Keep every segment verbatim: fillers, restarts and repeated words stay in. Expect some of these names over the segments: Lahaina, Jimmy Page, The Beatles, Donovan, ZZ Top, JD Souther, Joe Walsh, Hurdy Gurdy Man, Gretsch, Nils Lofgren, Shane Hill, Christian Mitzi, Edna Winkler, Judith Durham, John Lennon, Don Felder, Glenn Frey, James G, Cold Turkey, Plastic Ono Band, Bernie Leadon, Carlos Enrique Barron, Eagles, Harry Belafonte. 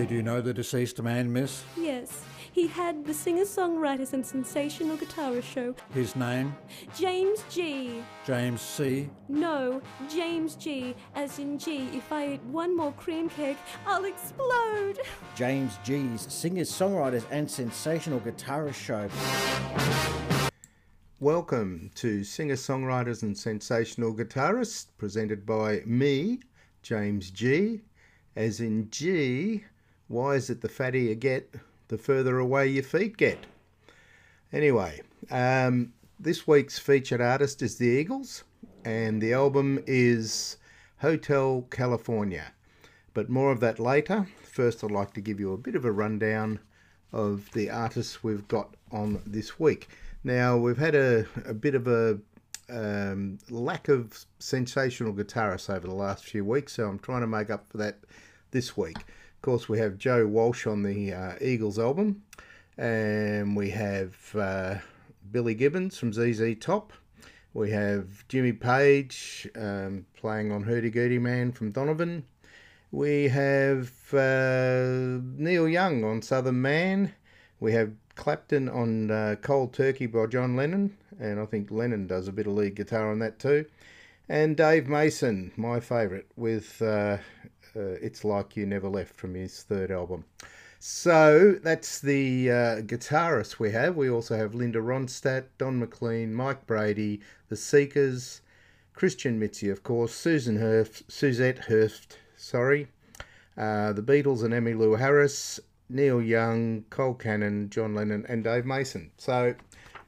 Did you know the deceased man, miss? Yes. He had the singer-songwriters and sensational guitarist show. His name? James G. James C? No, James G, as in G. If I eat one more cream cake, I'll explode. James G's singer-songwriters and sensational guitarist show. Welcome to Singer-Songwriters and Sensational Guitarists, presented by me, James G. As in G, why is it the fatter you get, the further away your feet get? Anyway, um, this week's featured artist is the Eagles, and the album is Hotel California. But more of that later. First, I'd like to give you a bit of a rundown of the artists we've got on this week. Now, we've had a, a bit of a um, lack of sensational guitarists over the last few weeks, so I'm trying to make up for that this week. Of course, we have Joe Walsh on the uh, Eagles album, and we have uh, Billy Gibbons from Z Z Top. We have Jimmy Page um, playing on Hurdy Gurdy Man from Donovan. We have uh, Neil Young on Southern Man. We have Clapton on uh, Cold Turkey by John Lennon, and I think Lennon does a bit of lead guitar on that too. And Dave Mason, my favourite, with... Uh, Uh, It's Like You Never Left from his third album. So that's the uh, guitarists we have. We also have Linda Ronstadt, Don McLean, Mike Brady, The Seekers, Christian Mitzi, of course, Susan Herft, Suzette Herft, sorry, uh, The Beatles and Emmylou Harris, Neil Young, Cole Cannon, John Lennon and Dave Mason. So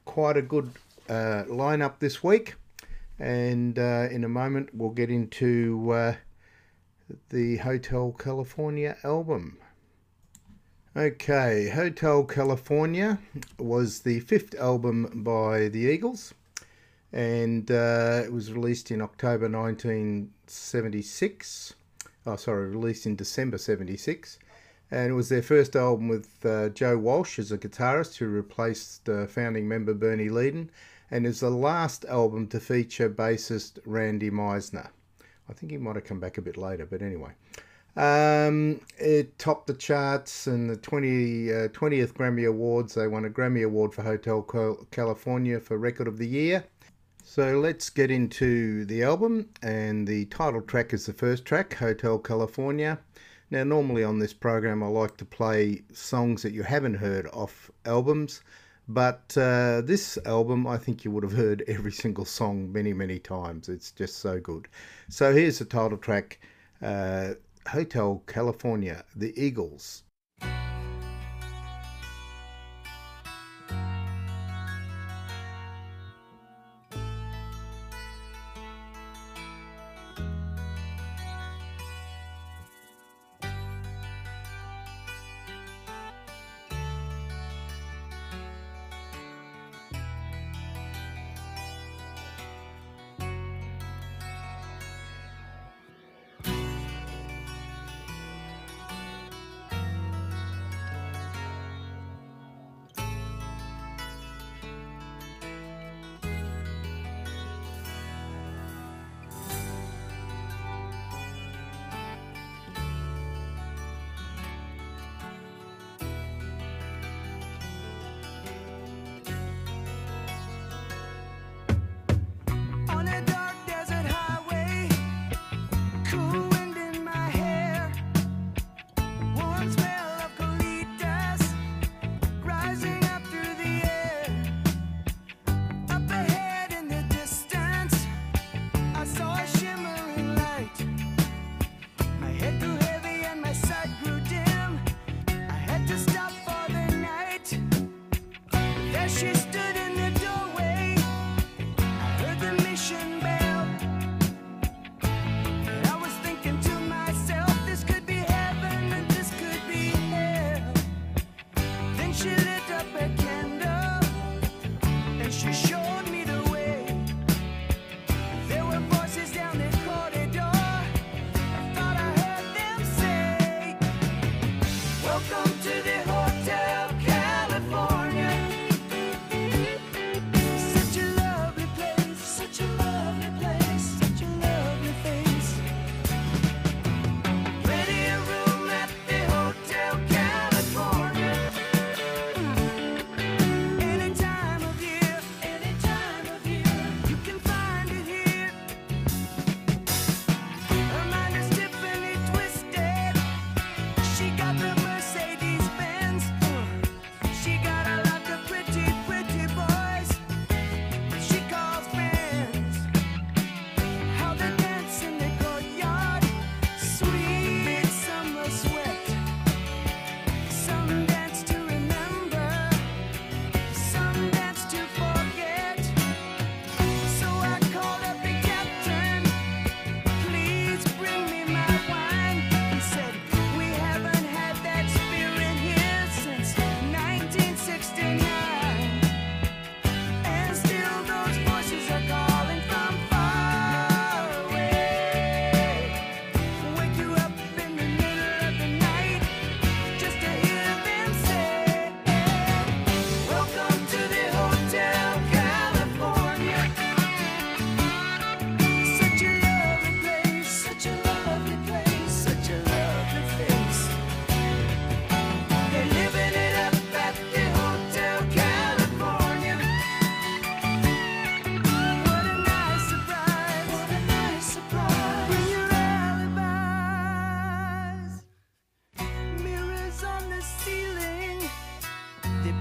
quite a good uh, lineup this week. And uh, in a moment we'll get into... Uh, the Hotel California album. Okay, Hotel California was the fifth album by the Eagles, and uh, it was released in October nineteen seventy-six. Oh, sorry, released in December seventy-six, and it was their first album with uh, Joe Walsh as a guitarist, who replaced uh, founding member Bernie Leadon, and is the last album to feature bassist Randy Meisner. I think he might have come back a bit later, but anyway. Um, it topped the charts and the twentieth Grammy Awards. They won a Grammy Award for Hotel California for Record of the Year. So let's get into the album, and the title track is the first track, Hotel California. Now, normally on this program I like to play songs that you haven't heard off albums, but uh, this album, I think you would have heard every single song many, many times. It's just so good. So here's the title track, uh, Hotel California, The Eagles.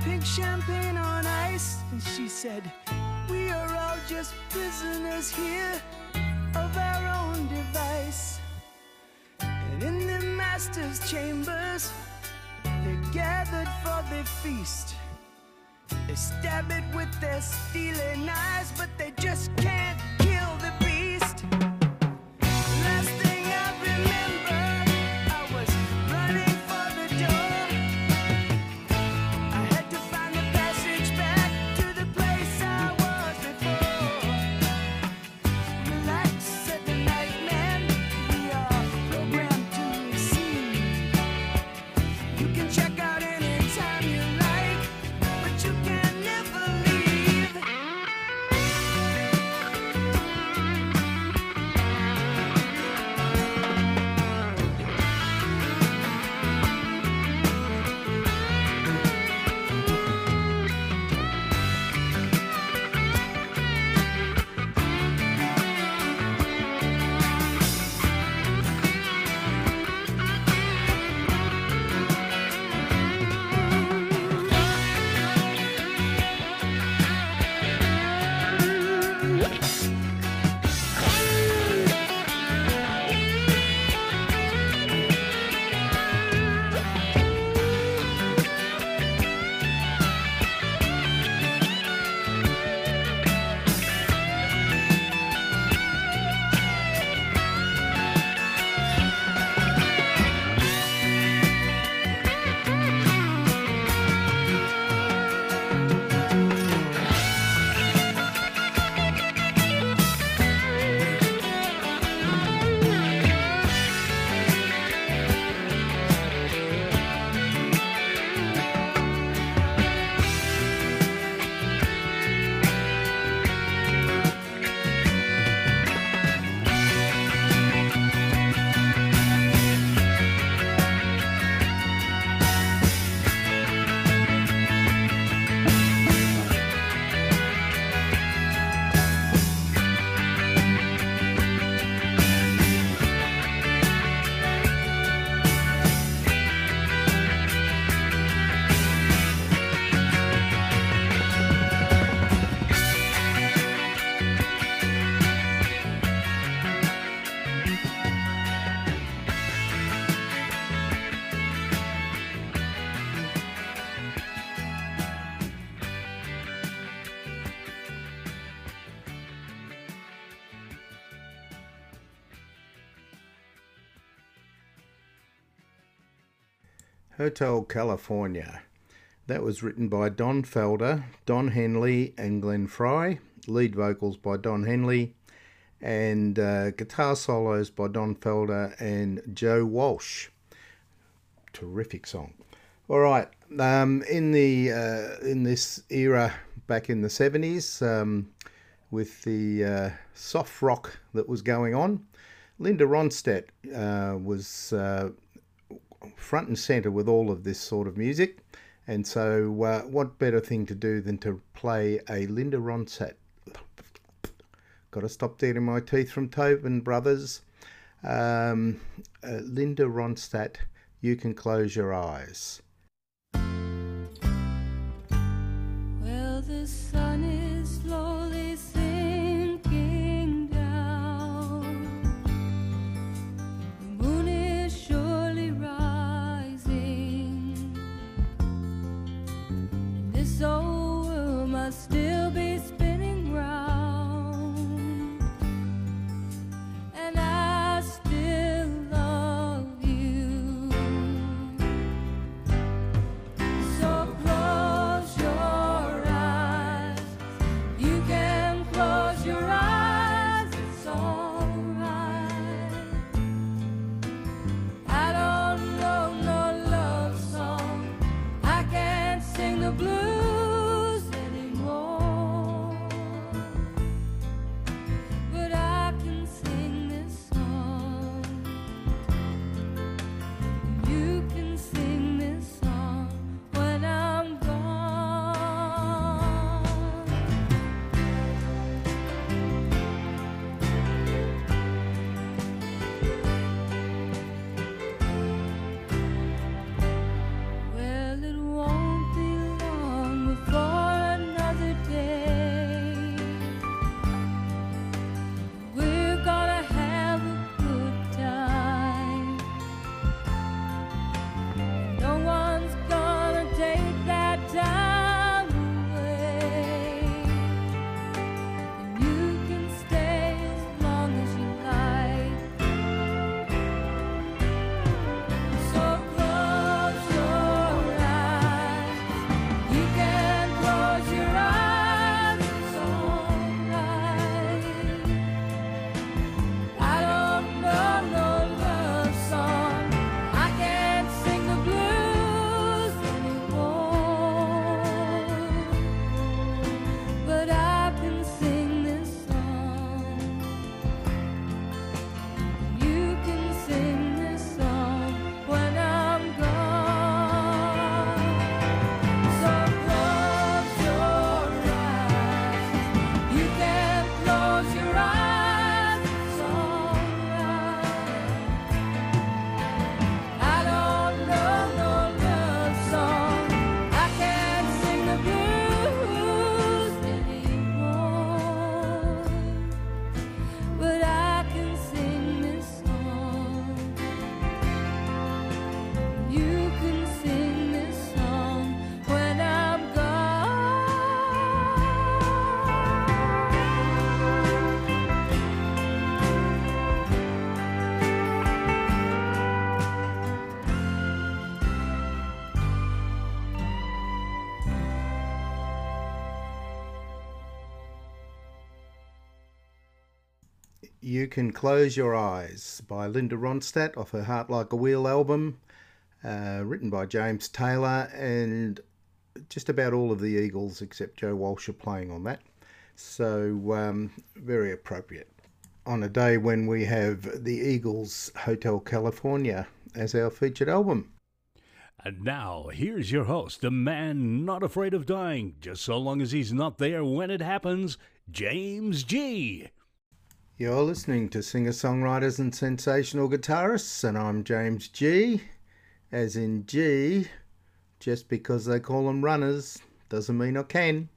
pink champagne on ice. And she said, we are all just prisoners here of our own device. And in the master's chambers, they're gathered for the feast. They stab it with their steely knives, but they just can't kill the beast. Last thing I remember, I was running for the door. I had to find a passage back to the place I was before. Relax, said the night man, we are programmed to receive. You can check out anytime you like, but you can't. Hotel California. That was written by Don Felder, Don Henley and Glenn Frey, lead vocals by Don Henley, and uh, guitar solos by Don Felder and Joe Walsh. Terrific song. All right, um, in the uh, in this era back in the seventies, um, with the uh, soft rock that was going on, Linda Ronstadt uh, was Uh, front and center with all of this sort of music, and so uh, what better thing to do than to play a Linda Ronstadt. Gotta stop eating my teeth from Tobin Brothers. um, uh, Linda Ronstadt, You Can Close Your Eyes. Well, the sun is slowly sinking down, the moon is sure old world must still be spinning round, and I still love you. So close your eyes. You Can Close Your Eyes by Linda Ronstadt off her Heart Like a Wheel album, uh, written by James Taylor, and just about all of the Eagles except Joe Walsh are playing on that. So um, very appropriate on a day when we have the Eagles' Hotel California as our featured album. And now, here's your host, the man not afraid of dying, just so long as he's not there when it happens, James G. You're listening to Singer-Songwriters and Sensational Guitarists, and I'm James G, as in G, just because they call them runners doesn't mean I can.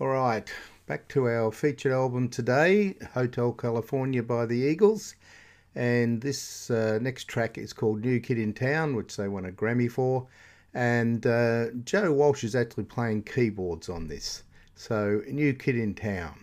All right, back to our featured album today, Hotel California by the Eagles. And this uh, next track is called New Kid in Town, which they won a Grammy for. And uh, Joe Walsh is actually playing keyboards on this. So, New Kid in Town.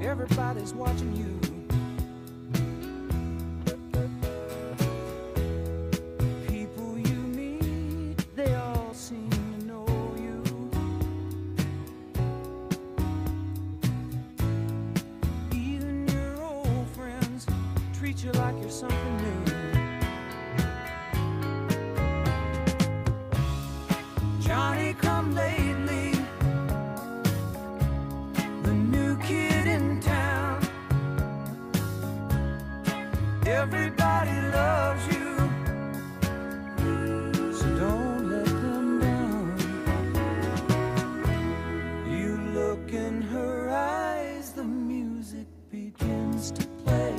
Everybody's watching you. People you meet, they all seem to know you. Even your old friends treat you like you're something new. Johnny come lately, everybody loves you, so don't let them down. You look in her eyes, the music begins to play.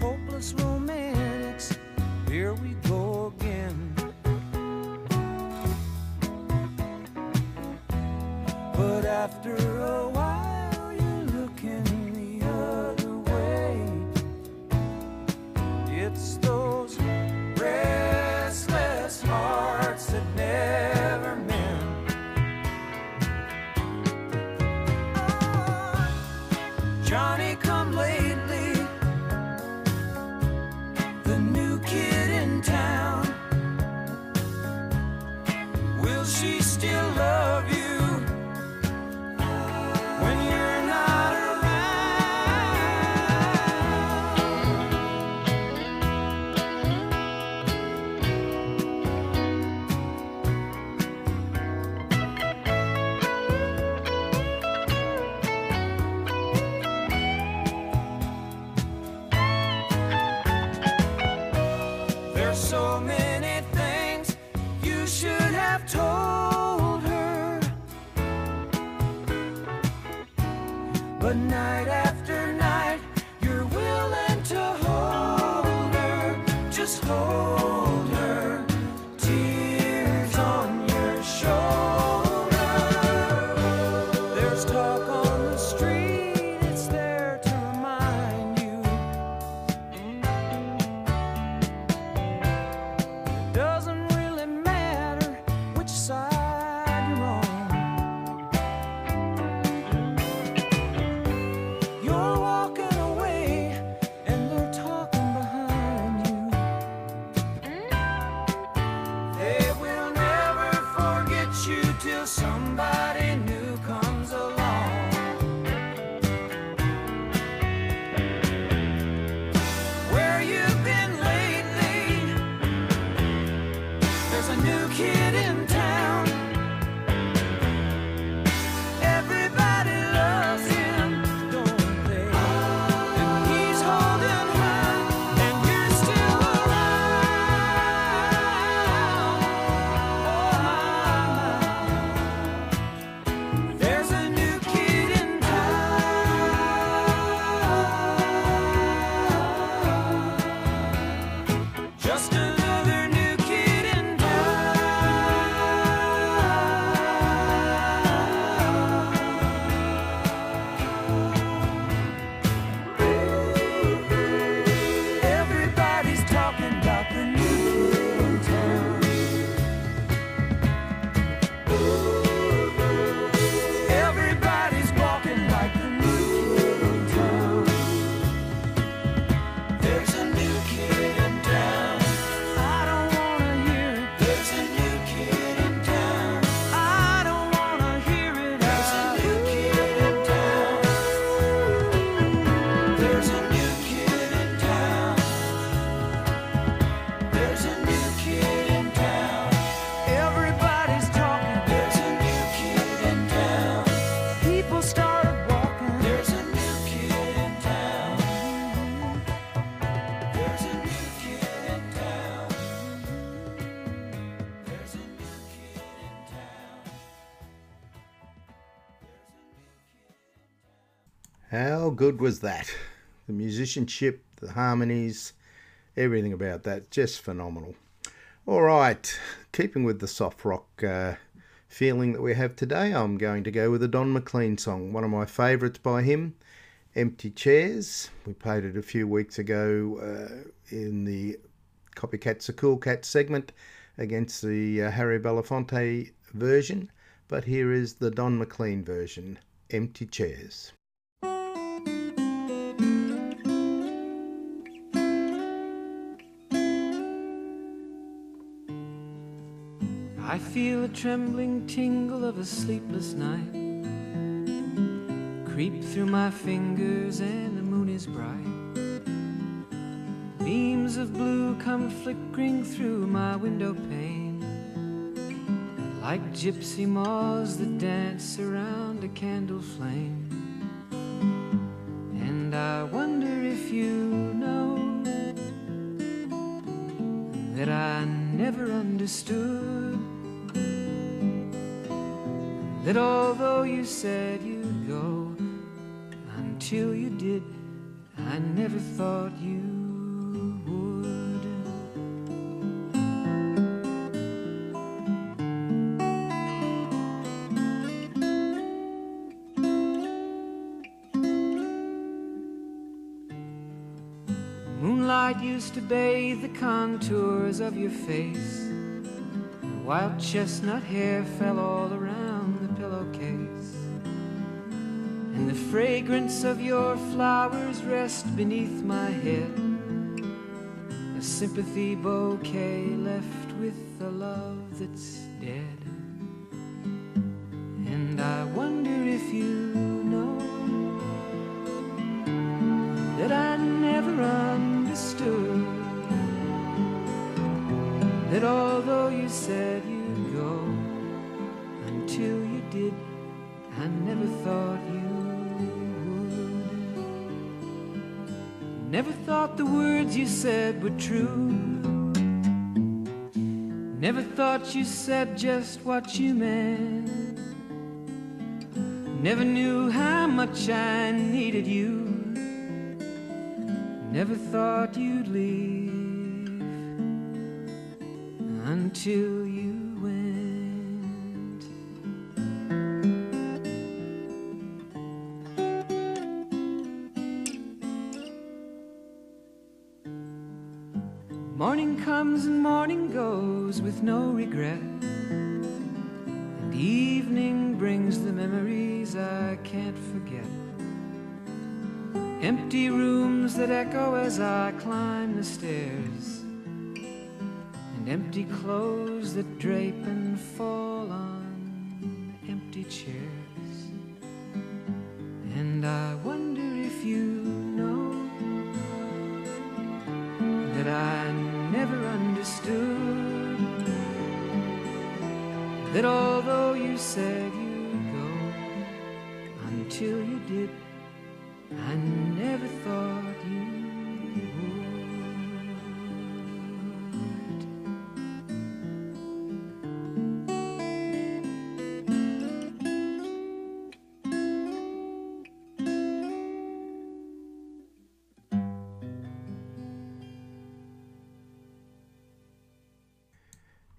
Hopeless romantics, here we go again. But after a while, How good was that? The musicianship, the harmonies, everything about that, just phenomenal. All right, keeping with the soft rock uh, feeling that we have today, I'm going to go with a Don McLean song, one of my favourites by him, Empty Chairs. We played it a few weeks ago uh, in the Copycats are Cool Cats segment against the uh, Harry Belafonte version, but here is the Don McLean version, Empty Chairs. I feel a trembling tingle of a sleepless night creep through my fingers, and the moon is bright. Beams of blue come flickering through my window pane, like gypsy moths that dance around a candle flame. And I wonder if you know that I never understood that although you said you'd go, until you did, I never thought you would. Moonlight used to bathe the contours of your face, and wild chestnut hair fell all around pillowcase, and the fragrance of your flowers rest beneath my head, a sympathy bouquet left with a love that's dead. And I wonder if you know that I never understood that although you said you'd go, until you did, I never thought you would. Never thought the words you said were true. Never thought you said just what you meant. Never knew how much I needed you. Never thought you'd leave until you went. Morning comes and morning goes with no regret, and evening brings the memories I can't forget. Empty rooms that echo as I climb the stairs, and empty clothes that drape and fall on empty chairs. And I wonder if you know that I never understood that although you said you'd go, until you did, I never thought you would.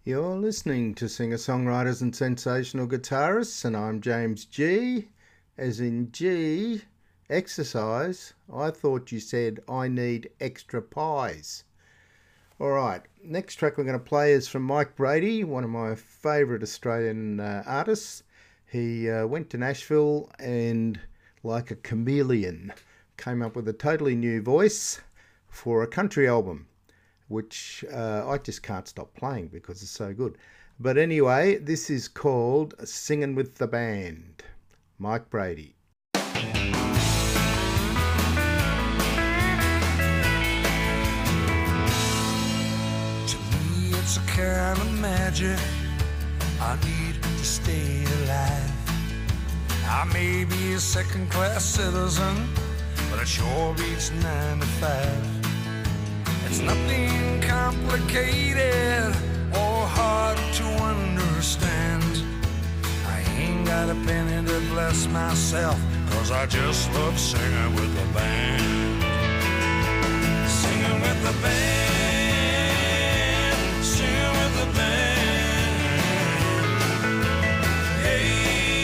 You're listening to Singer-Songwriters and Sensational Guitarists, and I'm James G, as in G, exercise. I thought you said I need extra pies. All right, next track we're going to play is from Mike Brady, one of my favourite Australian uh, artists. He uh, went to Nashville and, like a chameleon, came up with a totally new voice for a country album, which uh, I just can't stop playing because it's so good. But anyway, this is called Singing with the Band, Mike Brady. kind of magic I need to stay alive. I may be a second-class citizen, but it sure beats nine to five. It's nothing complicated or hard to understand. I ain't got a penny to bless myself, 'cause I just love singing with the band. Singing with the band, singing with the band. Hey,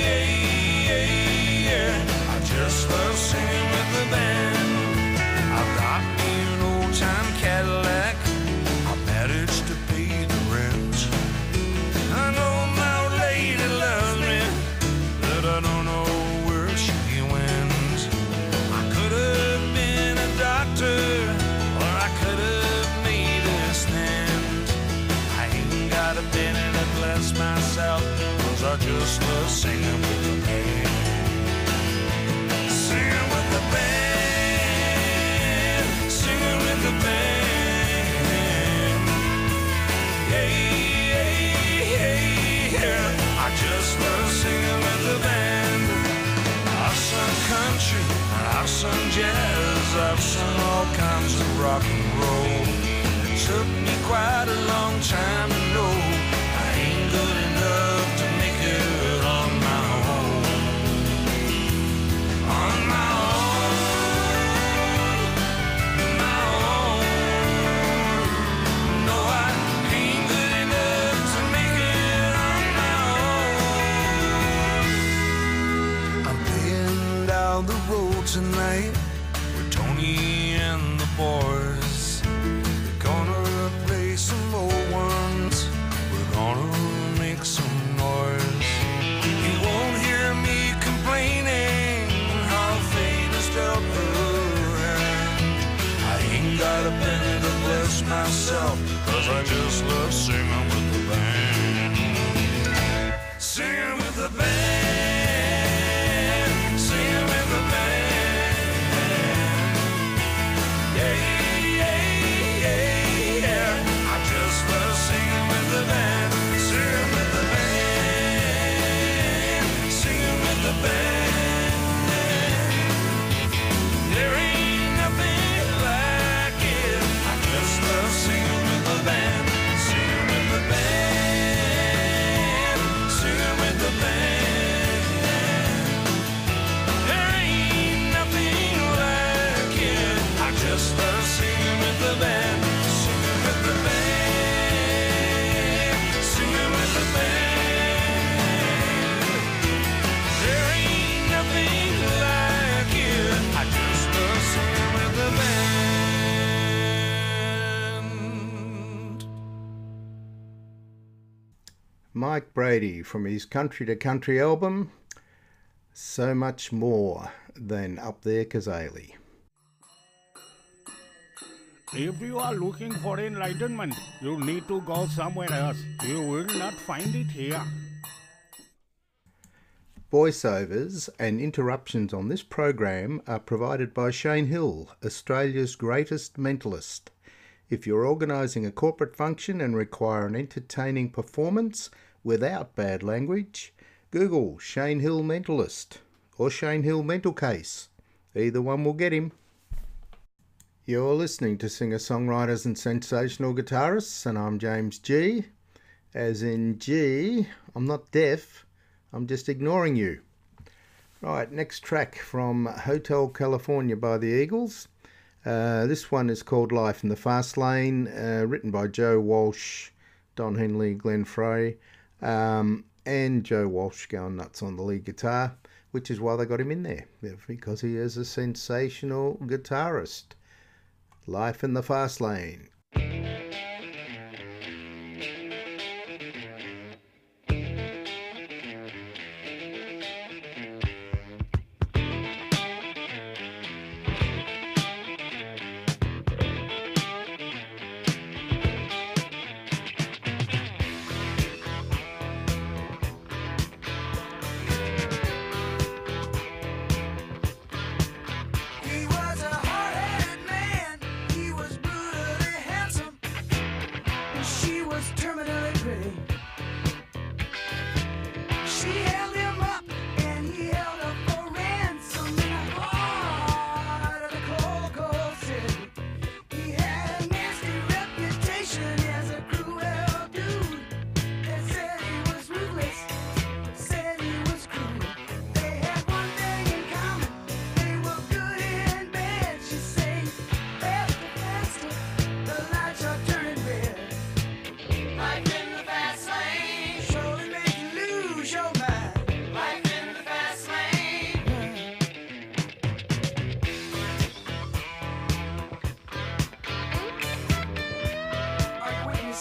hey, hey, yeah. I just love singing with the band. I've got me an old-time Cadillac, I managed to pay the rent. I know my lady loves me, but I don't know where she went. I could have been a doctor, or I could have made a stand. I ain't got a penny to bless myself, 'cause I just love singing with the band. Singing with the band, singing with the band. Hey, hey, hey, yeah. I just love singing with the band. I've sung country, and I've sung jazz, I've sung all kinds of rock and roll. It took me quite a long time to know I ain't good enough to make it on my own. On my own, my own. No, I ain't good enough to make it on my own. I'm playing down the road tonight with Tony and the boys. We're gonna play some old ones. We're gonna make some noise. You won't hear me complaining. I ain't got a penny to bless myself, 'cause I just love singing with the band. Singing with the band, singing with the band. Yeah, yeah, yeah, yeah. I just love singing with the band. Singing with the band, singing with the band. Mike Brady from his Country to Country album, So Much More Than Up There Kazalee. If you are looking for enlightenment, you need to go somewhere else. You will not find it here. Voiceovers and interruptions on this program are provided by Shane Hill, Australia's greatest mentalist. If you're organising a corporate function and require an entertaining performance without bad language, Google Shane Hill Mentalist or Shane Hill Mental Case. Either one will get him. You're listening to singer-songwriters and sensational guitarists, and I'm James G. As in G, I'm not deaf, I'm just ignoring you. Right, next track from Hotel California by the Eagles. Uh, this one is called Life in the Fast Lane, uh, written by Joe Walsh, Don Henley, Glenn Frey, um, and Joe Walsh going nuts on the lead guitar, which is why they got him in there, because he is a sensational guitarist. Life in the Fast Lane. He was a hard-headed man. He was brutally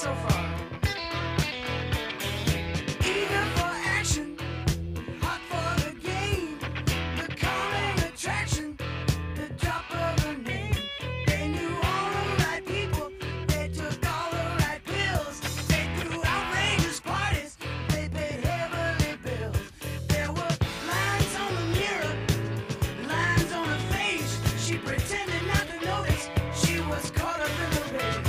so far. Eager for action, hot for the game, the calling attraction, the drop of a name. They knew all the right people, they took all the right pills. They threw outrageous parties, they paid heavily bills. There were lines on the mirror, lines on her face. She pretended not to notice, she was caught up in the race.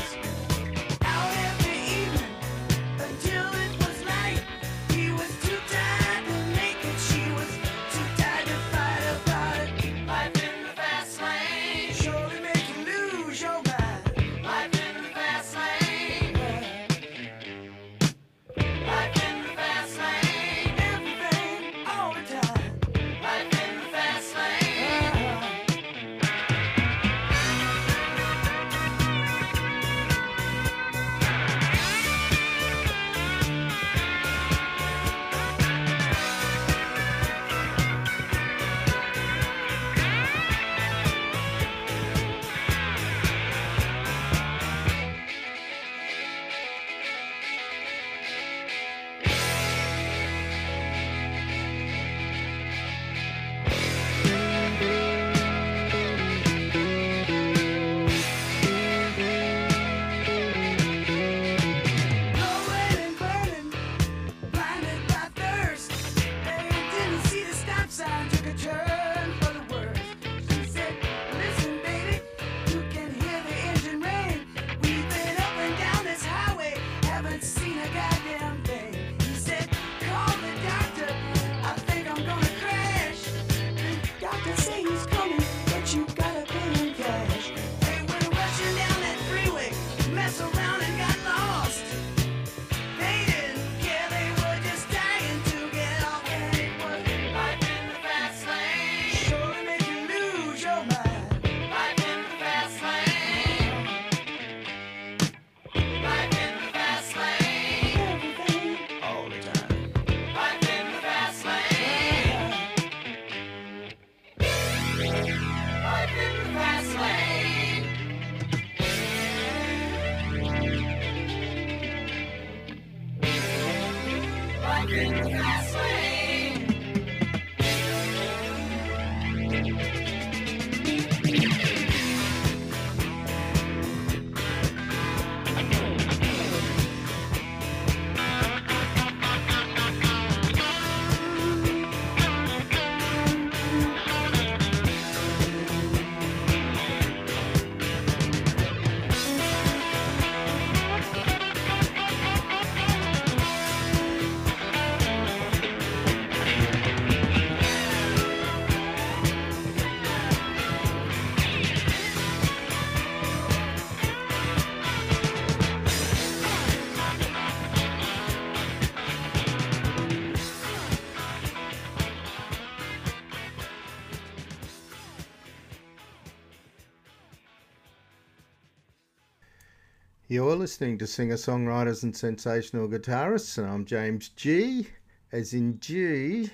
You're listening to Singer-Songwriters and Sensational Guitarists, and I'm James G, as in G.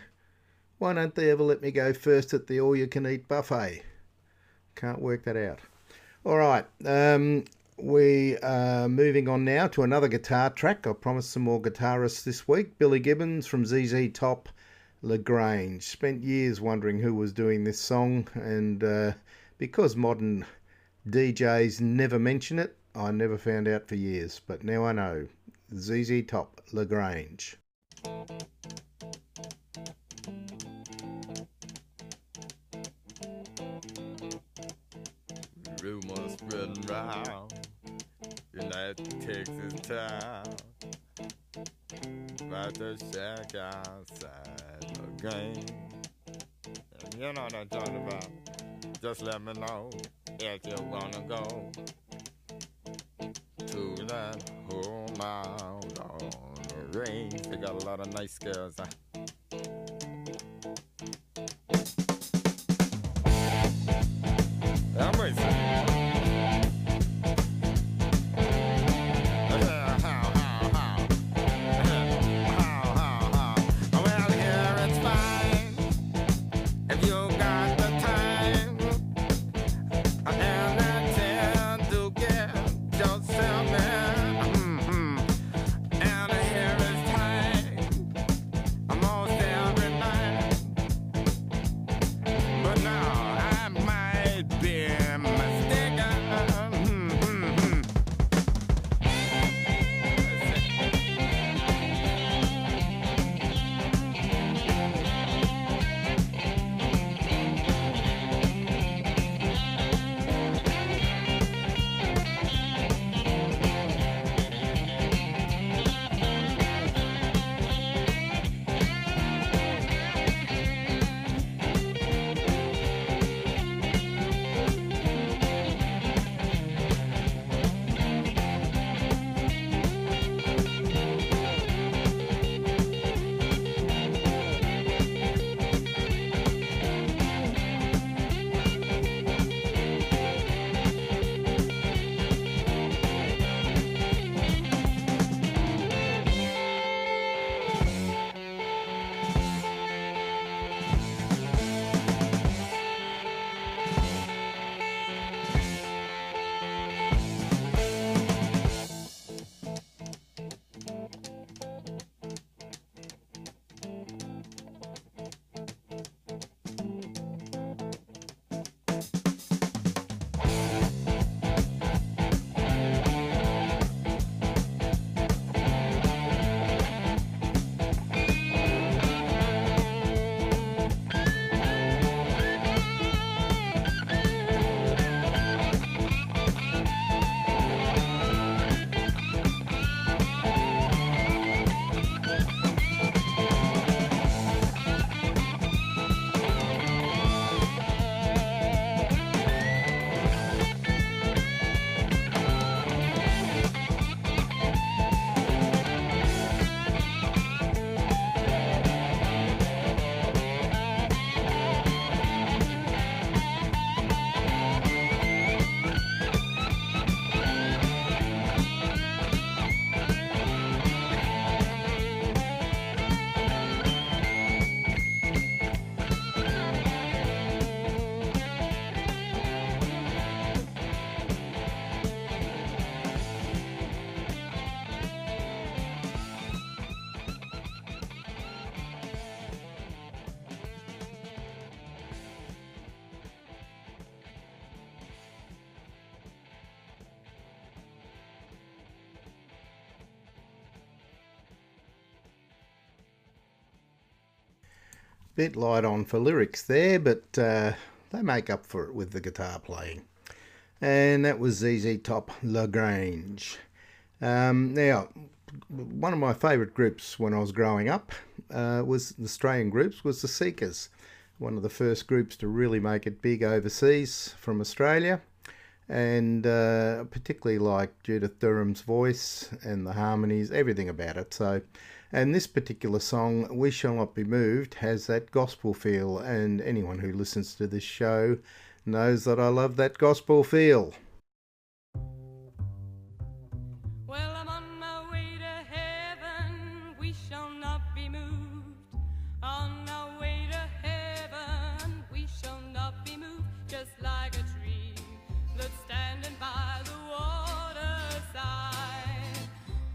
Why don't they ever let me go first at the all-you-can-eat buffet? Can't work that out. All right, um, we are moving on now to another guitar track. I promised some more guitarists this week. Billy Gibbons from Z Z Top, LaGrange. Spent years wondering who was doing this song, and uh, because modern D Js never mention it, I never found out for years, but now I know. Z Z Top, LaGrange. Rumors spreading round in that Texas town about the shack outside LaGrange. You know what I'm talking about. Just let me know if you wanna go to that whole mile on the range. They got a lot of nice girls. Huh? I'm racing. Mm-hmm. Bit light on for lyrics there, but uh, they make up for it with the guitar playing. And that was Z Z Top, LaGrange. Um, now, one of my favourite groups when I was growing up uh, was the Australian groups was the Seekers. One of the first groups to really make it big overseas from Australia. And uh, particularly like Judith Durham's voice and the harmonies, everything about it. So, and this particular song, We Shall Not Be Moved, has that gospel feel. And anyone who listens to this show knows that I love that gospel feel. Well, I'm on my way to heaven, we shall not be moved. On our way to heaven, we shall not be moved. Just like a tree that's standing by the water side,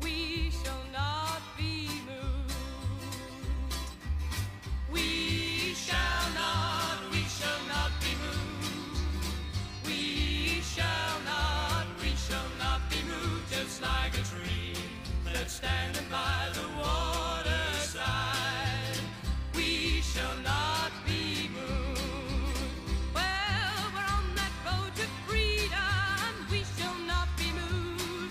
we shall not be moved. We shall not, we shall not be moved. We shall not, we shall not be moved. Just like a tree that's standing by the water side, we shall not be moved. Well, we're on that road to freedom, we shall not be moved.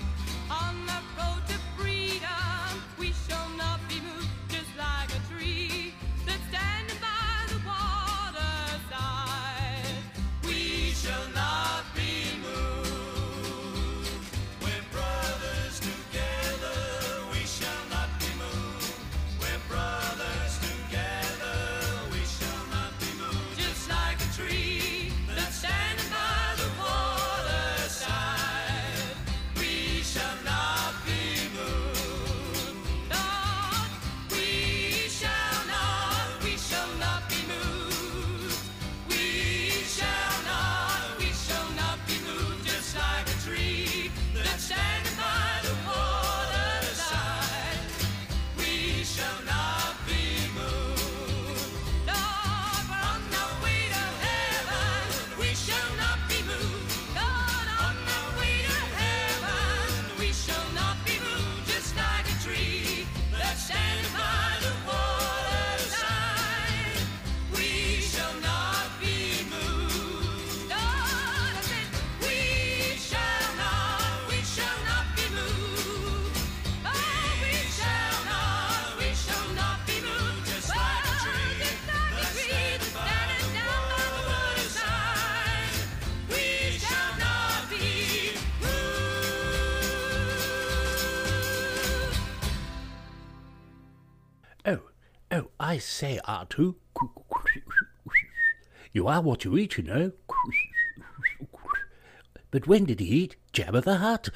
On that road to freedom, we shall not be moved. Just like a tree that's standing by the water side, we shall not be moved. We're brothers together, we shall not be moved. We're brothers together, we shall not be moved. Just like a tree that's standing by the water side, we shall not be moved. Lord, we shall not, we shall not be moved. We shall not, we shall not be moved. Just like a tree that's standing by the water side, we shall not be moved. Lord, we're on our way to heaven, we shall not be moved. Lord, on our way to heaven, we shall not be moved. Just like a tree that's standing by the water side, we shall not be moved. Lord, I said, we shall not, we shall not be moved. Oh, we shall not, we shall not be moved. Just like a tree that's standing by the water side, we shall not be moved. Oh, oh, I say, R two. You are what you eat, you know. But when did he eat Jabba the Hutt?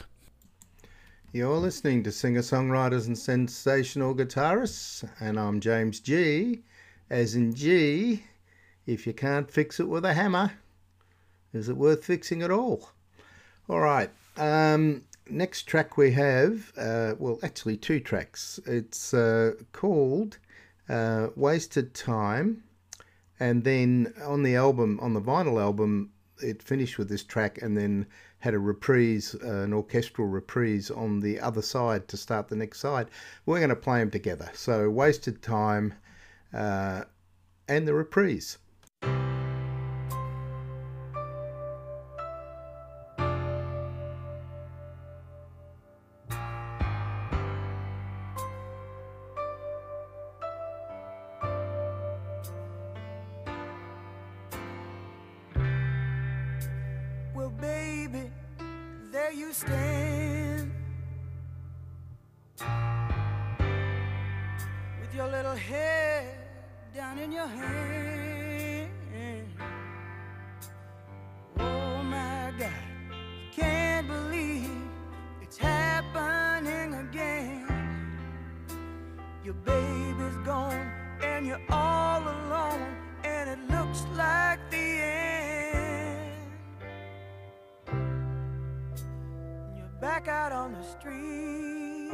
You're listening to singer-songwriters and sensational guitarists, and I'm James G, as in G, if you can't fix it with a hammer, is it worth fixing at all? All right, um, next track we have, uh, well, actually two tracks. It's uh, called uh, Wasted Time, and then on the album, on the vinyl album, it finished with this track and then had a reprise, uh, an orchestral reprise on the other side to start the next side. We're going to play them together. So Wasted Time uh, and the reprise. Well, baby, there you stand with your little head down in your hand. Oh, my God, I can't believe it's happening again. Your baby's gone and you're all alone, and it looks like the end. Back out on the street,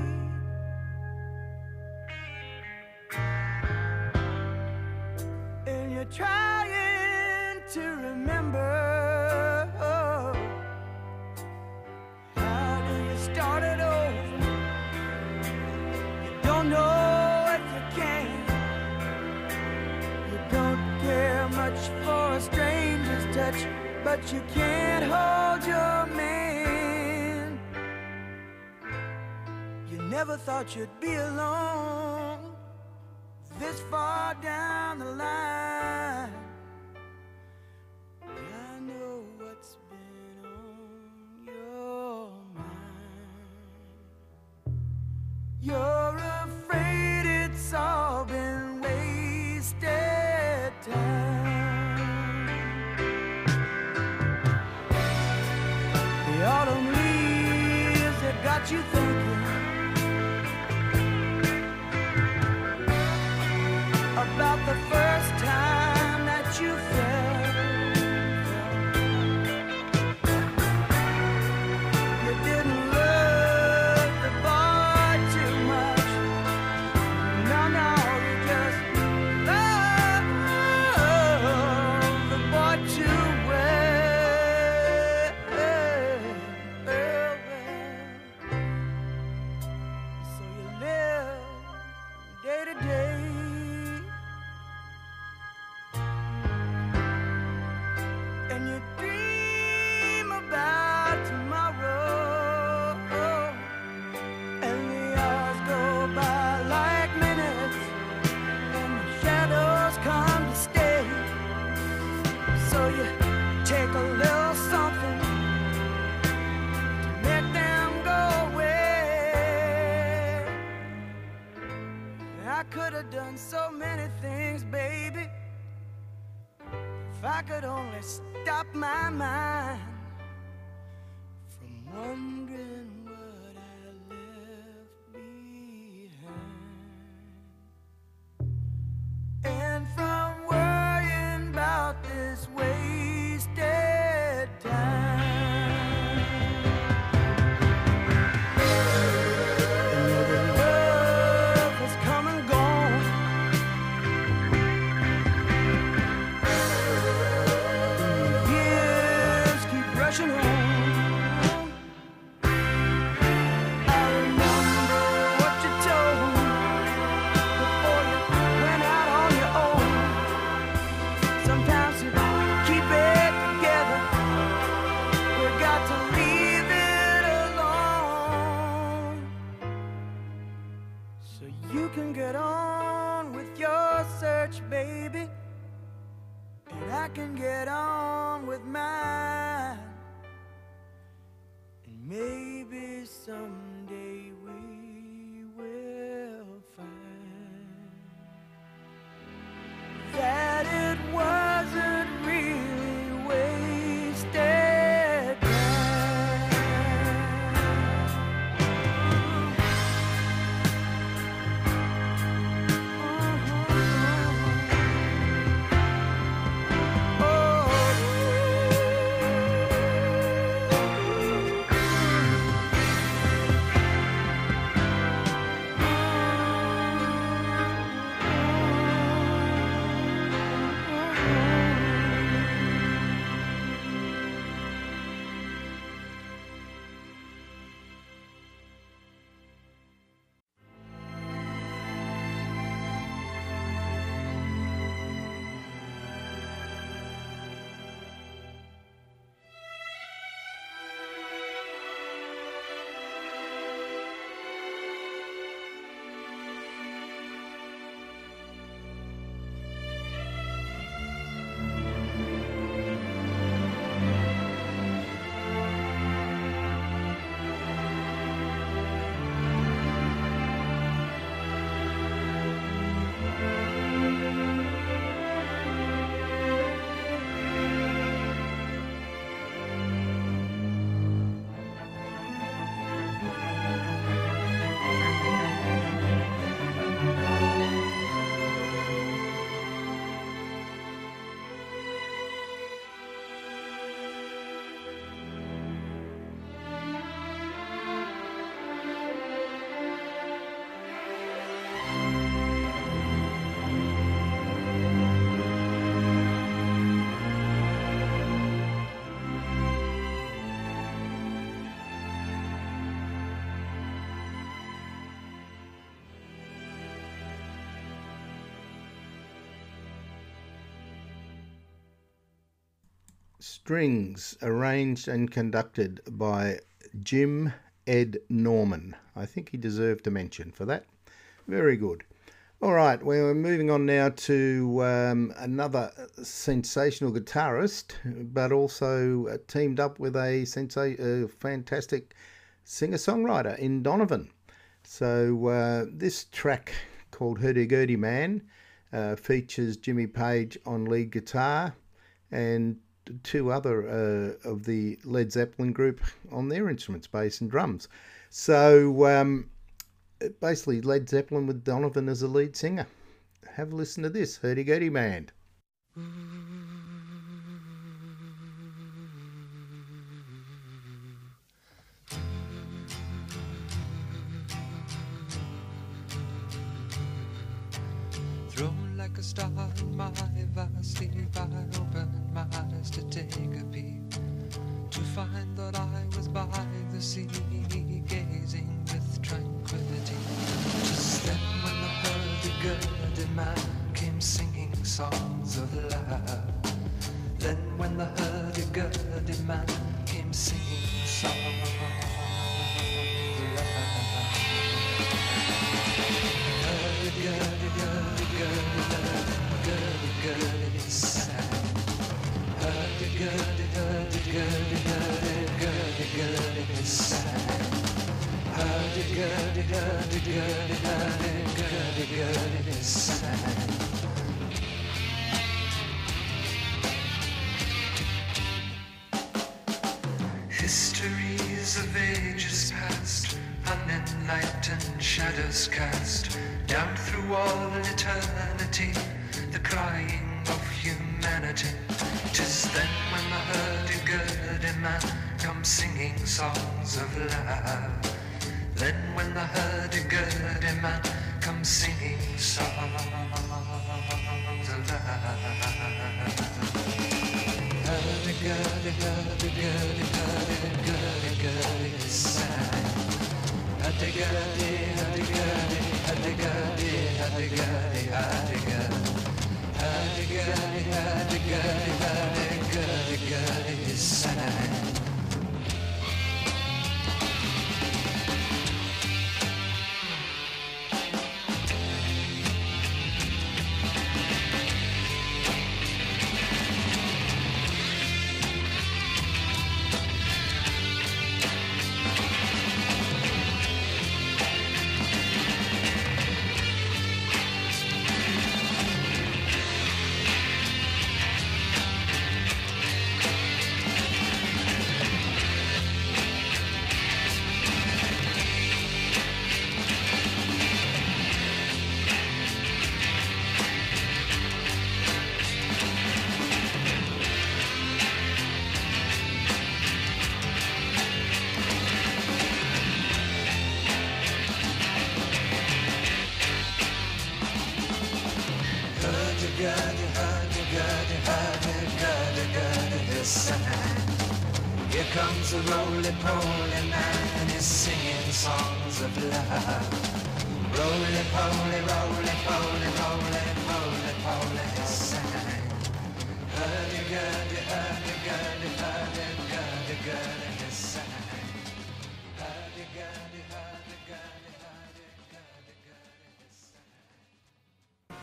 and you're trying to remember, oh, how do you start it over? You don't know if you can. You but you can't hold your man. You never thought you'd be alone this far down the line. I know what's been on your mind. You're afraid it's all been wasted time. Autumn leaves that got you thinking about the first time that you fell. You didn't love the boy too much. No, no, you just loved the boy too well. I've done so many things, baby. If I could only stop my mind from wondering what I left behind, and from worrying about this wasted time. Baby, and I can get on with mine, and maybe someday we will find that it wasn't really wasted time. Oh, strings arranged and conducted by Jim Ed Norman. I think he deserved a mention for that. Very good. All right, well, we're moving on now to um, another sensational guitarist, but also uh, teamed up with a sensa- uh, fantastic singer-songwriter in Donovan. So uh, this track called Hurdy Gurdy Man uh, features Jimmy Page on lead guitar and two other uh, of the Led Zeppelin group on their instruments, bass and drums. So... Um, basically Led Zeppelin with Donovan as a lead singer. Have a listen to this, Hurdy Gurdy Man. Thrown like a star on my varsity, I opened my eyes to take a peek, to find that I was by the sea, gazing with tranquility. Just then when the hurdy-gurdy man came singing songs of love. Then when the hurdy-gurdy man came singing songs of love. Hurdy-gurdy, gurdy-gurdy, gurdy-gurdy sad. Hurdy-gurdy, hurdy-gurdy, gurdy-gurdy sad. Hurdy gurdy gurdy gurdy gurdy gurdy gurdy this sand. Histories of ages past, unenlightened shadows cast down through all eternity, the crying of humanity. 'Tis then when the hurdy gurdy man comes singing songs of love. Then when the hurdy-gurdy man comes singing songs of love. Hurdy-gurdy, hurdy-gurdy, hurdy-gurdy, gurdy sad. Hurdy-gurdy, hurdy-gurdy, hurdy-gurdy, hurdy-gurdy, hurdy-gurdy. Hurdy-gurdy, hurdy-gurdy, hurdy-gurdy, gurdy sad.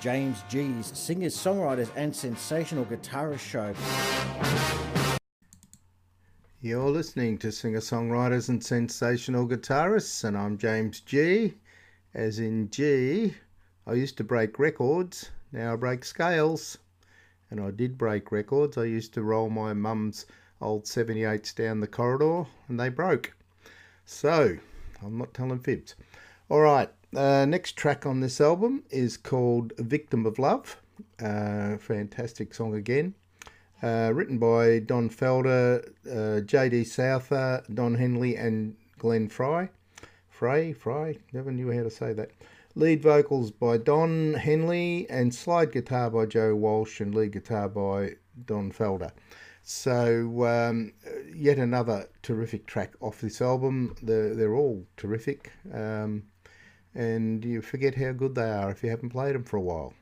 James G's Singers, Songwriters and Sensational Guitarist Show. You're listening to Singer, Songwriters and Sensational Guitarists, and I'm James G, as in G. I used to break records, now I break scales. And I did break records. I used to roll my mum's old seventy-eights down the corridor and they broke. So, I'm not telling fibs. All right. Uh, next track on this album is called Victim of Love. Uh, fantastic song again. Uh, written by Don Felder, uh, J D Souther, Don Henley and Glenn Frey. Frey, Frey, never knew how to say that. Lead vocals by Don Henley and slide guitar by Joe Walsh and lead guitar by Don Felder. So um, yet another terrific track off this album. They're, they're all terrific. Um, and you forget how good they are if you haven't played them for a while.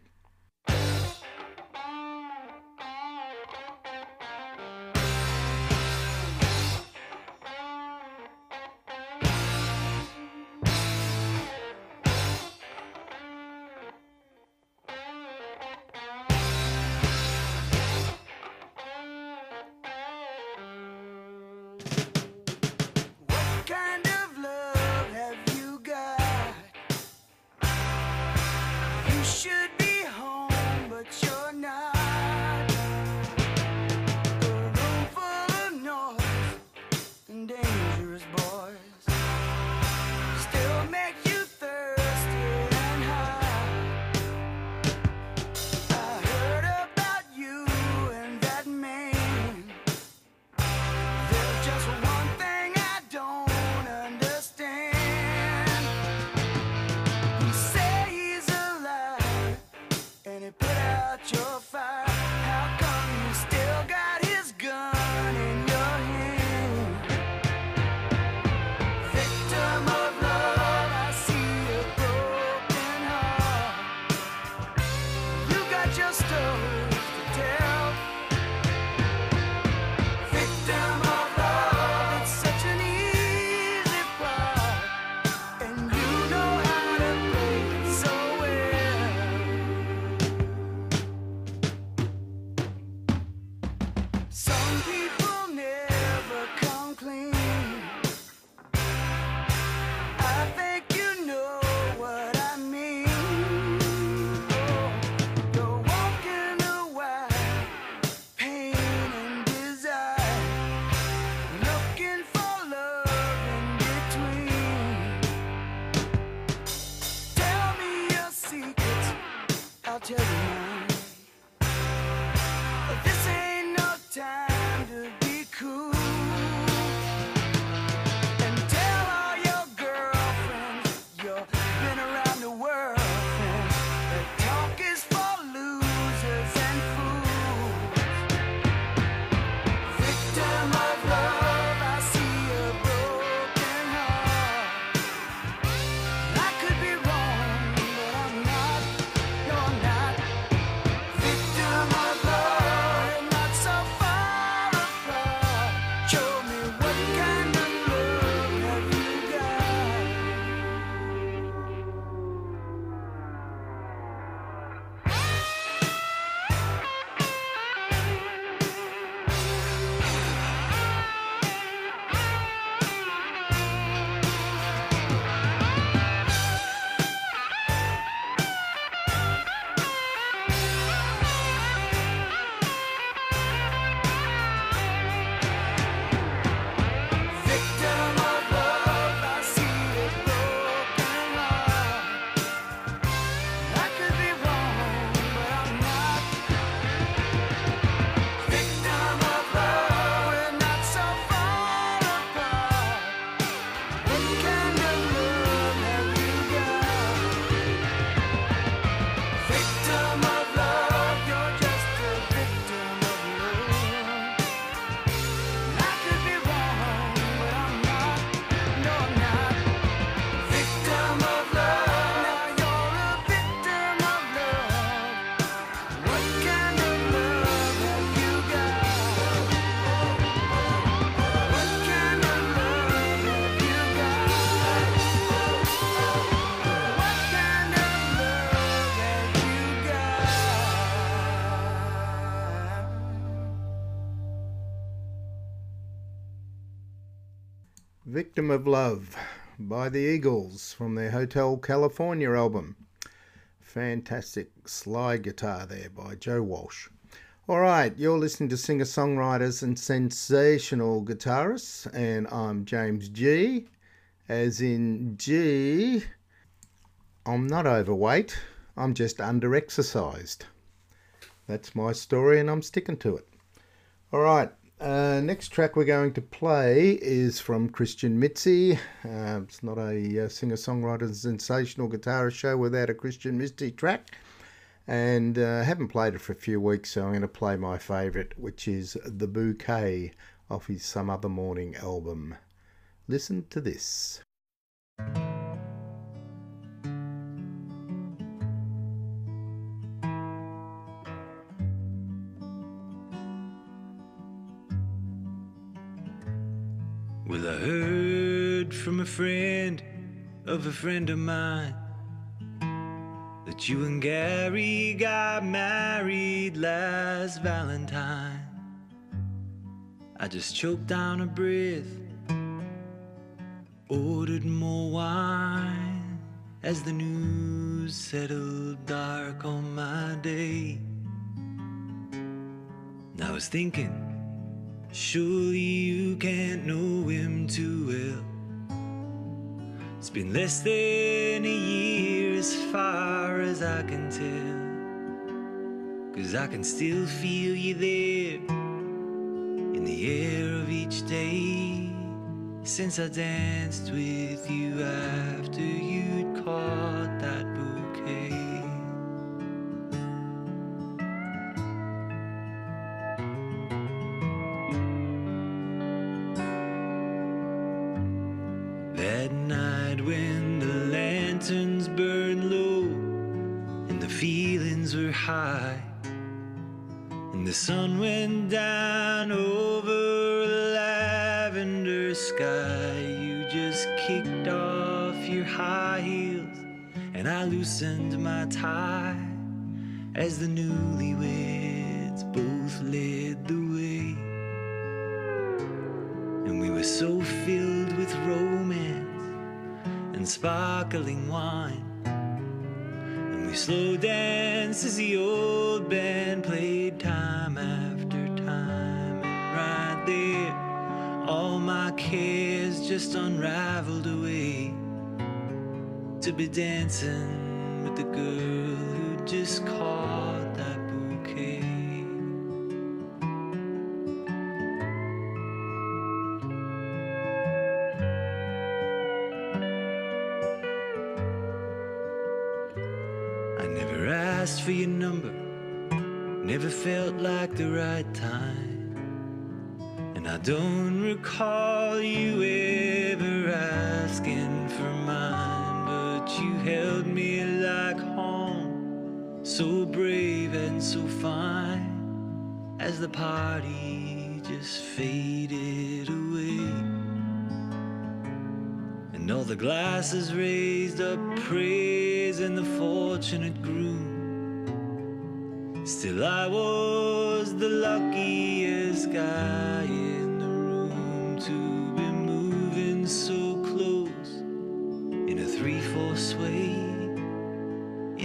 Victim of Love by the Eagles from their Hotel California album. Fantastic slide guitar there by Joe Walsh. All right, you're listening to singer-songwriters and sensational guitarists, and I'm James G, as in G. I'm not overweight, I'm just under-exercised. That's my story and I'm sticking to it. All right. Uh, next track we're going to play is from Christian Mitzi. Uh, it's not a uh, singer-songwriter sensational guitarist show without a Christian Mitzi track. And I uh, haven't played it for a few weeks, so I'm going to play my favourite, which is The Bouquet off his Some Other Morning album. Listen to this. Well, I heard from a friend of a friend of mine that you and Gary got married last Valentine. I just choked down a breath, ordered more wine as the news settled dark on my day. And I was thinking, surely you can't know him too well. It's been less than a year as far as I can tell, 'cause I can still feel you there in the air of each day since I danced with you after you'd caught that bouquet. High, and the sun went down over a lavender sky. You just kicked off your high heels, and I loosened my tie as the newlyweds both led the way. And we were so filled with romance and sparkling wine. Slow dance as the old band played time after time. Right there, all my cares just unraveled away to be dancing with the girl who just caught that bouquet. Asked for your number, never felt like the right time, and I don't recall you ever asking for mine, but you held me like home, so brave and so fine, as the party just faded away, and all the glasses raised up praise and the fortunate groom. Still I was the luckiest guy in the room to be moving so close in a three-four sway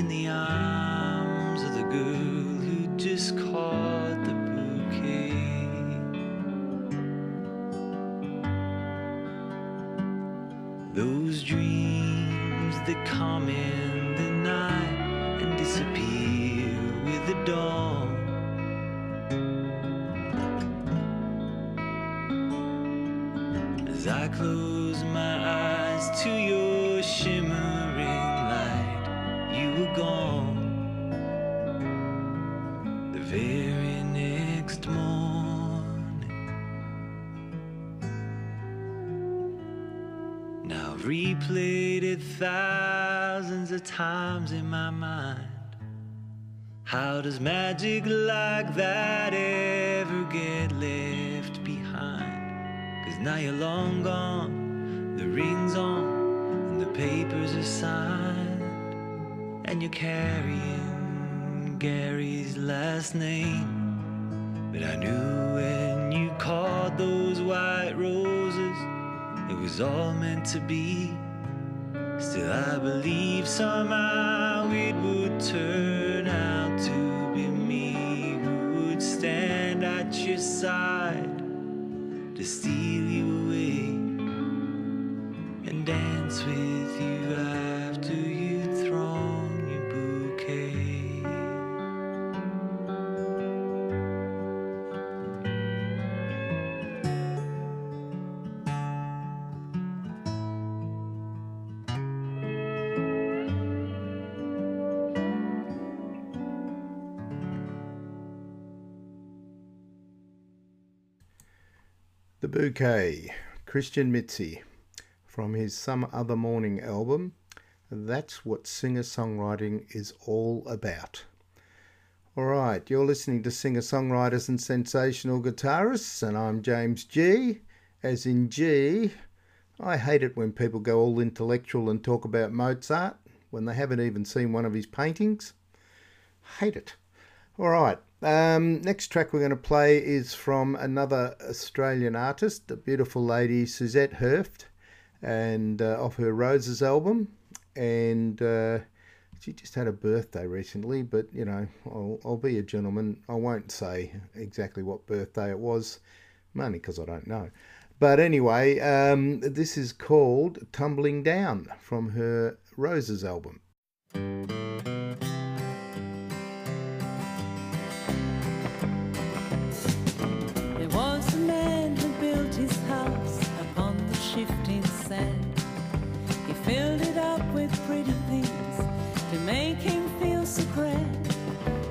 in the arms of the girl who just caught the bouquet. Those dreams that come in the night and disappear with the dawn. As I close my eyes to your shimmering light, you were gone. The very next morning, now I've replayed it thousands of times in my mind. How does magic like that ever get left behind? 'Cause now you're long gone, the ring's on, and the papers are signed, and you're carrying Gary's last name. But I knew when you caught those white roses it was all meant to be. Still I believe somehow it would turn out to be me who would stand at your side to steal you away and dance with you after you'd thrown your bouquet. The Bouquet, Christian Mitzi, from his Some Other Morning album. That's what singer-songwriting is all about. All right, you're listening to Singer-Songwriters and Sensational Guitarists, and I'm James G, as in G. I hate it when people go all intellectual and talk about Mozart when they haven't even seen one of his paintings. Hate it. All right. Um, next track we're going to play is from another Australian artist, a beautiful lady, Suzette Herft, and uh, off her Roses album. And uh, she just had a birthday recently, but you know, I'll, I'll be a gentleman. I won't say exactly what birthday it was, mainly because I don't know. But anyway, um, this is called Tumbling Down from her Roses album.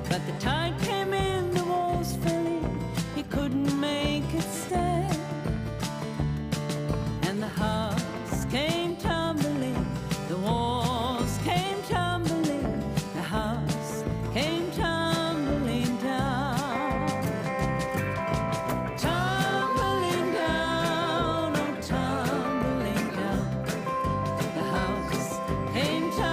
But the tide came in, the walls fell in, he couldn't make it stand. And the house came tumbling, the walls came tumbling, the house came tumbling down. Tumbling down, oh tumbling down, the house came tumbling down.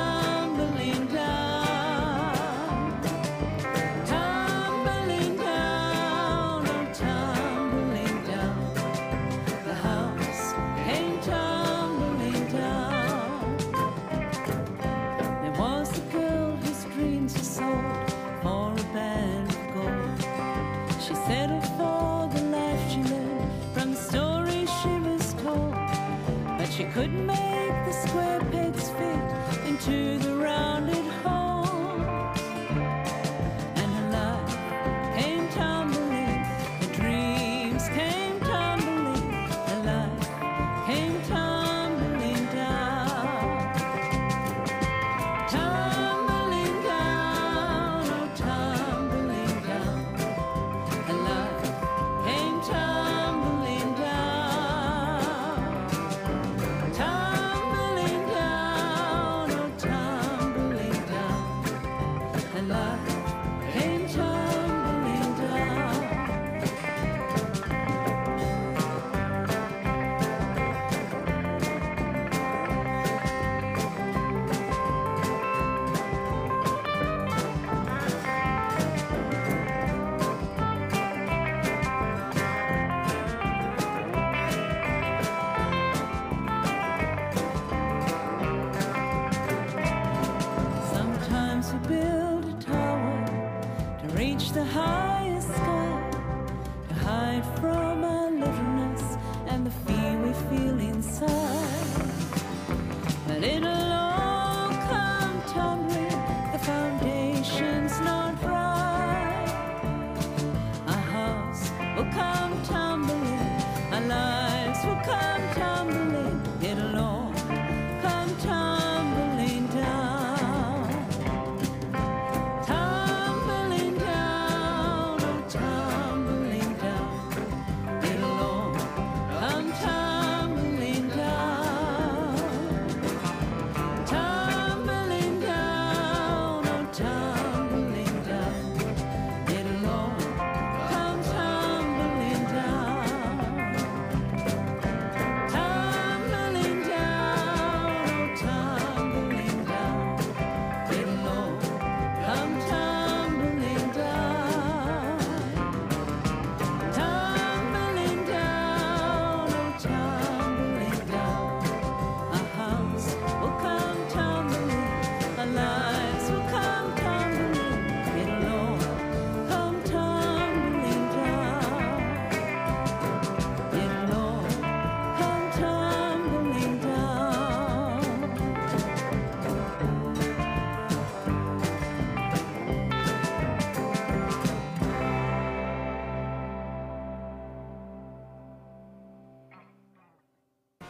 She couldn't make the square pegs fit into the rounded hole. Tumbling down.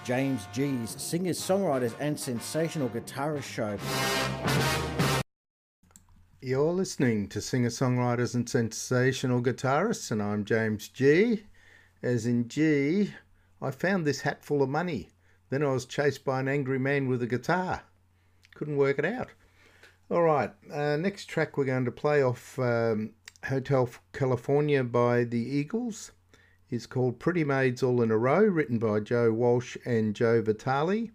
James G's Singers, Songwriters and Sensational Guitarist Show. You're listening to Singer, Songwriters and Sensational Guitarists, and I'm James G. As in G, I found this hat full of money. Then I was chased by an angry man with a guitar. Couldn't work it out. All right, uh, next track we're going to play off um, Hotel California by the Eagles is called Pretty Maids All in a Row, written by Joe Walsh and Joe Vitale.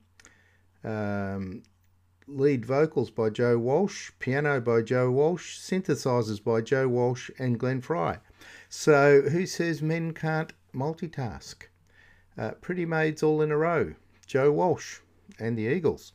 Um, lead vocals by Joe Walsh, piano by Joe Walsh, synthesizers by Joe Walsh and Glenn Frey. So who says men can't multitask? Uh, Pretty Maids All in a Row, Joe Walsh and the Eagles.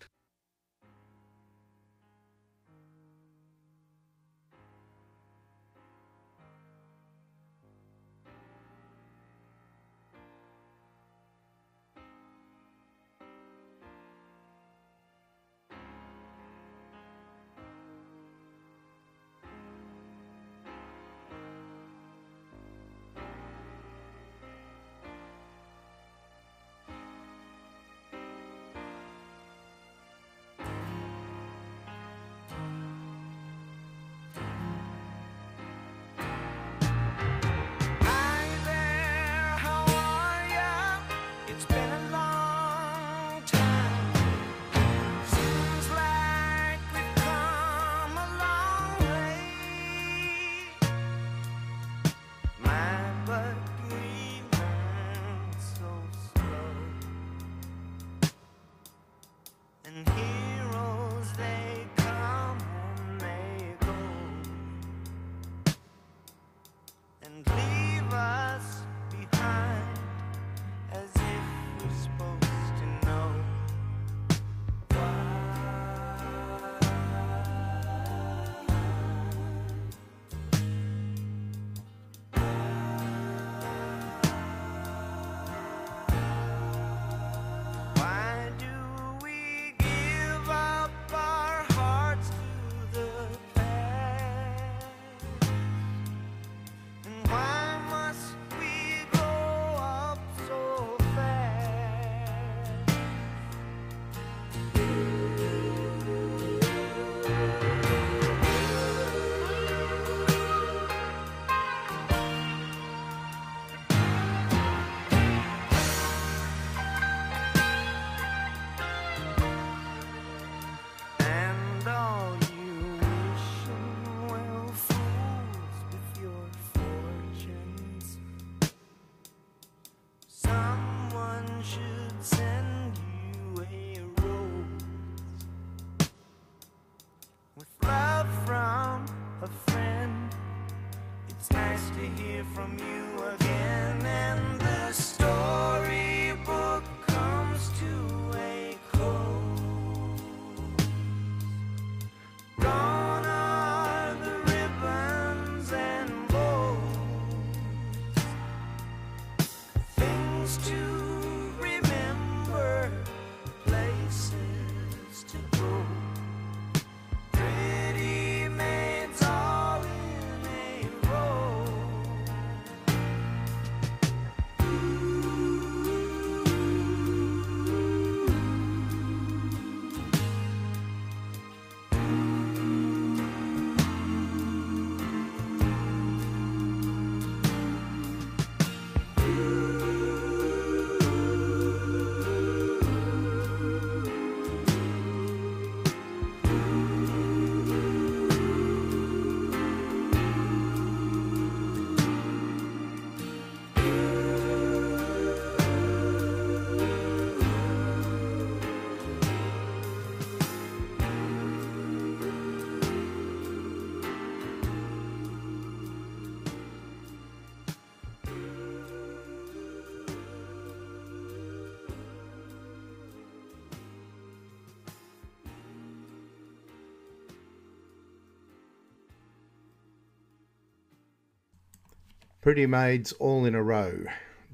Pretty Maids All in a Row,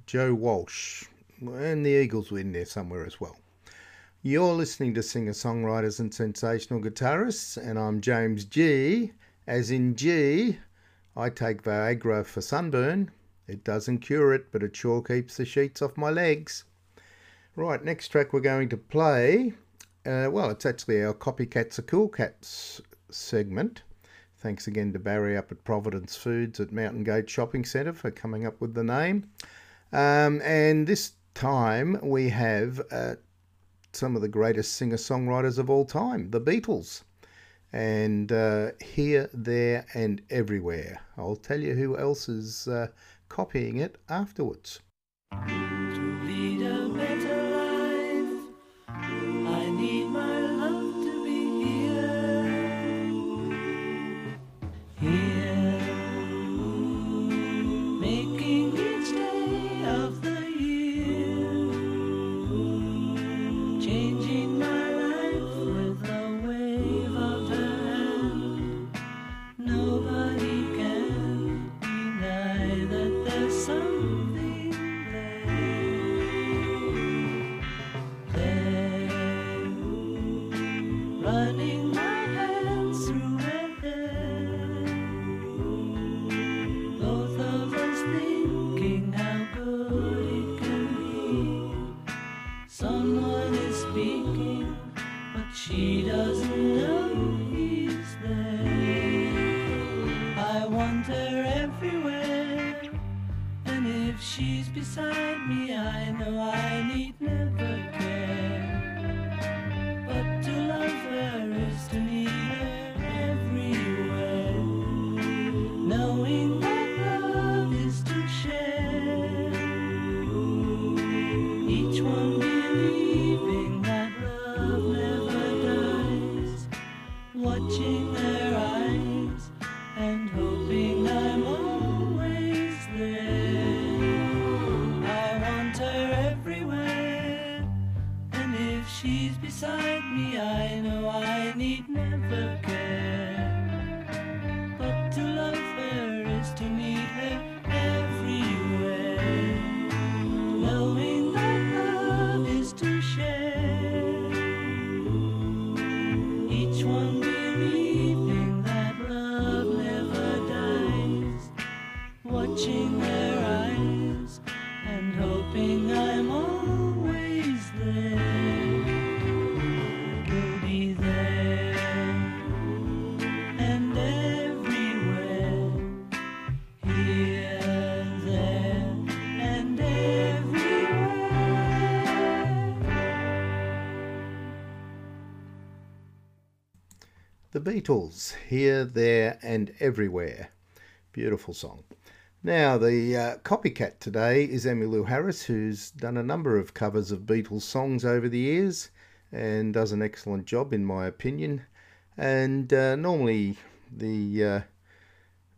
Joe Walsh, and the Eagles were in there somewhere as well. You're listening to Singer, Songwriters and Sensational Guitarists, and I'm James G. As in G, I take Viagra for sunburn. It doesn't cure it, but it sure keeps the sheets off my legs. Right, next track we're going to play, uh, well, it's actually our Copycats are Cool Cats segment. Thanks again to Barry up at Providence Foods at Mountain Gate Shopping Centre for coming up with the name. Um, and this time we have uh, some of the greatest singer-songwriters of all time, the Beatles. And uh, here, there and everywhere. I'll tell you who else is uh, copying it afterwards. To lead a better life, I need my love to be here. Here, making each day of the year, changing my life with a wave of her hand. Nobody can deny that there's some. She doesn't know he's there. I want her everywhere, and if she's beside me, I know I need never care. But to love her is to need her everywhere, knowing that love is to share. Each one believing that love never. Watching their eyes and hoping I'm always there. I want her everywhere, and if she's beside me, I know I need never care. But to love her is to need her everywhere, knowing that love is to share. Each one believing that love never dies, watching their eyes and hoping I'm always there. We'll be there and everywhere, here, there and everywhere. The Beatles, Here, There and Everywhere. Beautiful song. Now, the uh, copycat today is Emmylou Harris, who's done a number of covers of Beatles songs over the years and does an excellent job, in my opinion. And uh, normally the uh,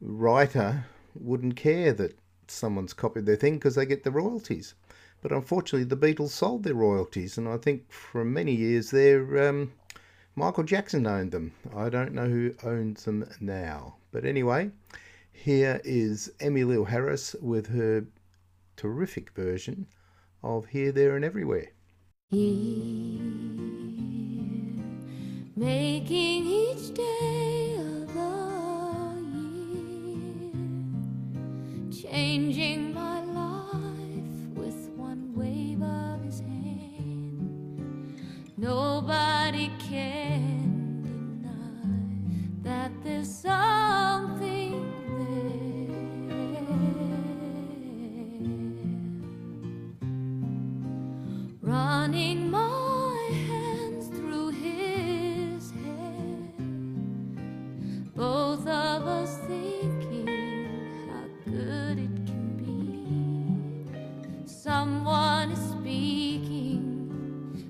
writer wouldn't care that someone's copied their thing because they get the royalties. But unfortunately, the Beatles sold their royalties, and I think for many years they're... Um, Michael Jackson owned them. I don't know who owns them now. But anyway, here is Emmylou Harris with her terrific version of Here, There and Everywhere. Here, making each day of the year, changing my life with one wave of his hand. Nobody cares. There's something there, running my hands through his hair, both of us thinking how good it can be. Someone is speaking,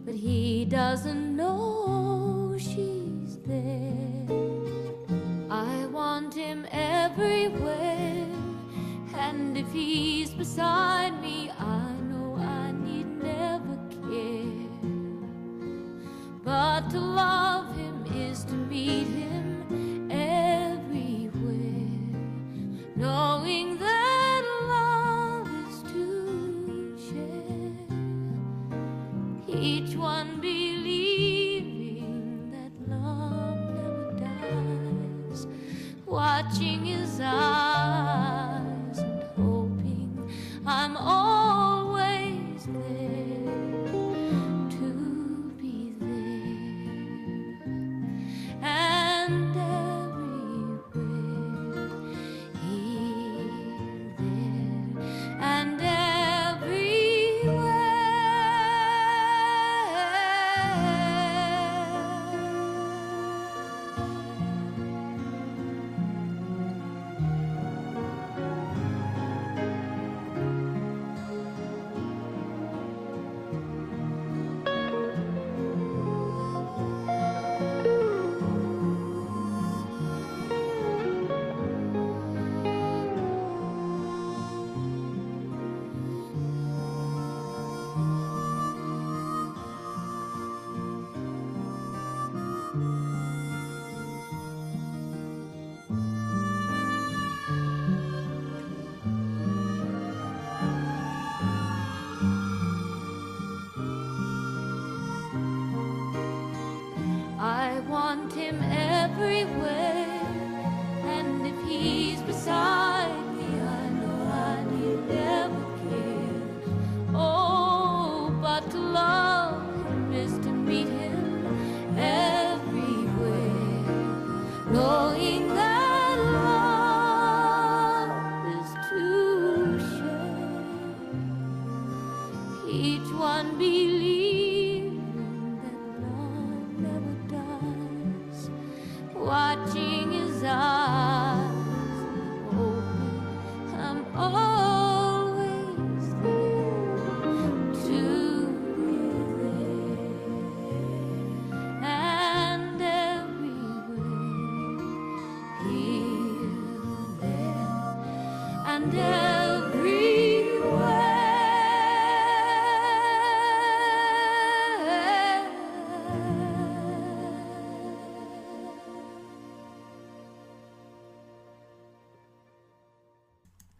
but he doesn't know she's there. Him everywhere, and if he's beside me, I know I need never care. But to love him is to meet him everywhere, knowing that love is to share. Each one watching his eyes and hoping I'm always there.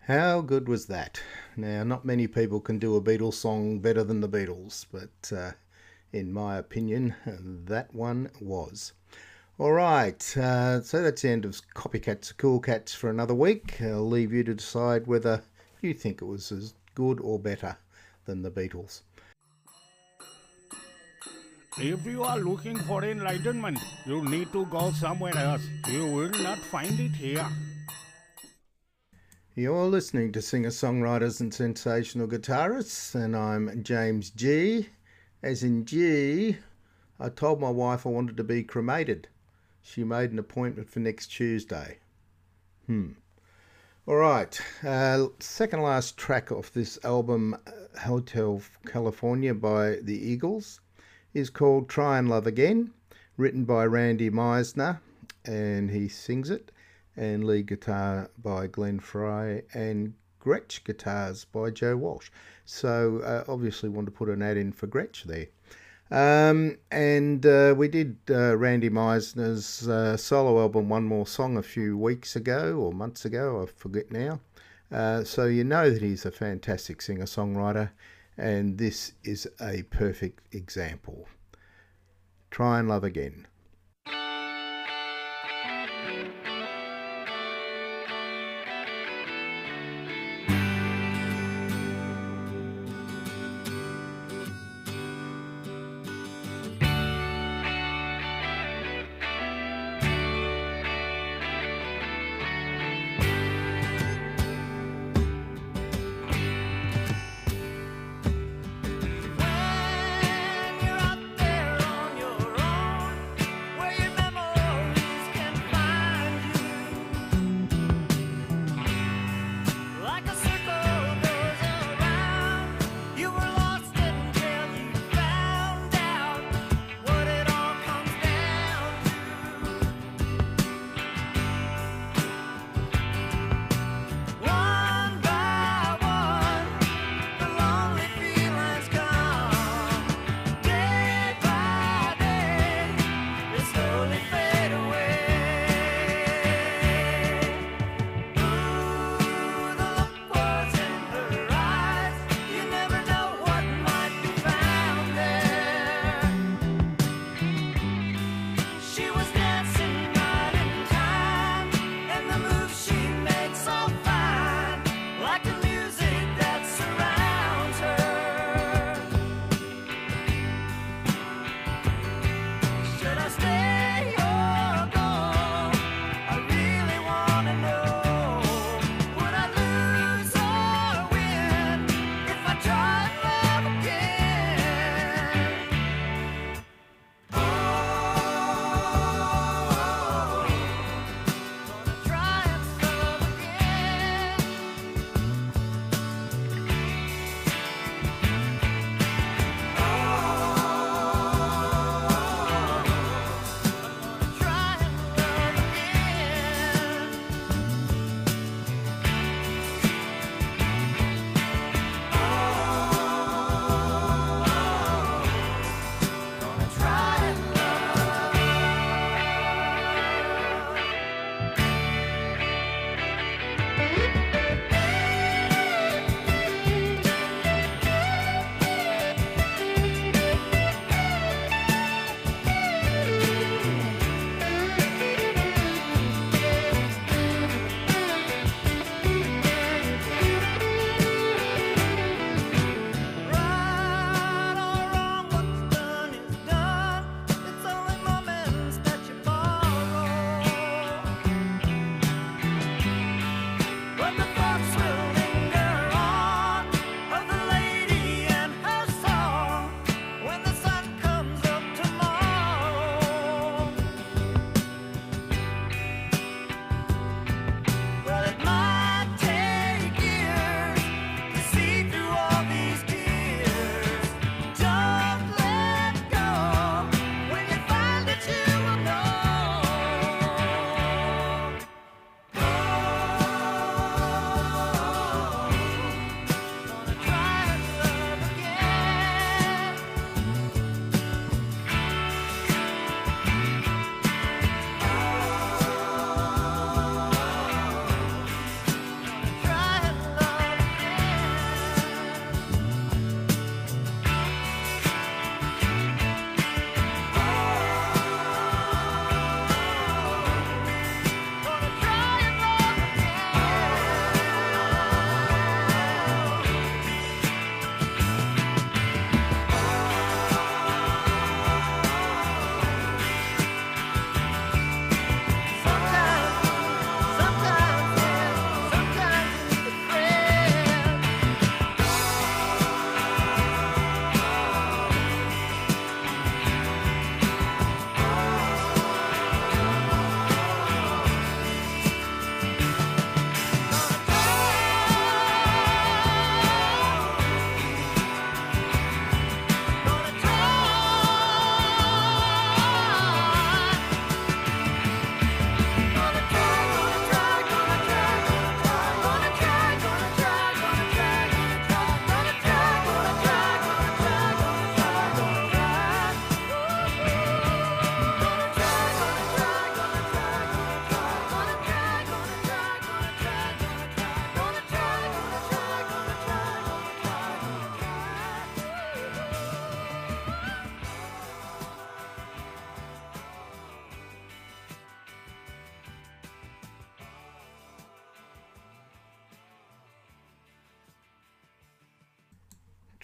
How good was that? Now, not many people can do a Beatles song better than the Beatles, but uh, in my opinion, that one was. All right, uh, so that's the end of Copycats or Cool Cats for another week. I'll leave you to decide whether you think it was as good or better than the Beatles. If you are looking for enlightenment, you need to go somewhere else. You will not find it here. You're listening to Singer-Songwriters and Sensational Guitarists, and I'm James G. As in G, I told my wife I wanted to be cremated. She made an appointment for next Tuesday. Hmm. All right. Uh, second last track off this album, Hotel California by the Eagles, is called Try and Love Again, written by Randy Meisner, and he sings it. And lead guitar by Glenn Frey and Gretsch guitars by Joe Walsh. So uh, obviously want to put an ad in for Gretsch there. Um, and uh, we did uh, Randy Meisner's uh, solo album One More Song a few weeks ago or months ago, I forget now. Uh, so you know that he's a fantastic singer-songwriter, and this is a perfect example. Try and Love Again.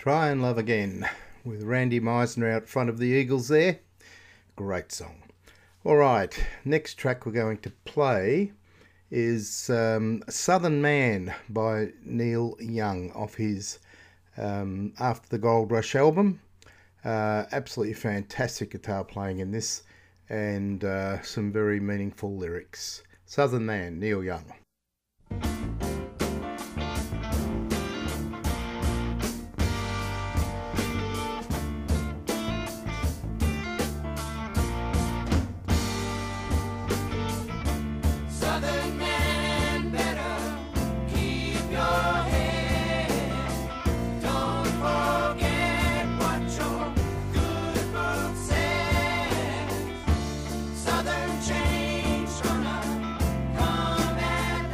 Cry and Love Again, with Randy Meisner out front of the Eagles there. Great song. All right, next track we're going to play is um, Southern Man by Neil Young off his um, After the Gold Rush album. Uh, absolutely fantastic guitar playing in this, and uh, some very meaningful lyrics. Southern Man, Neil Young. Change gonna come and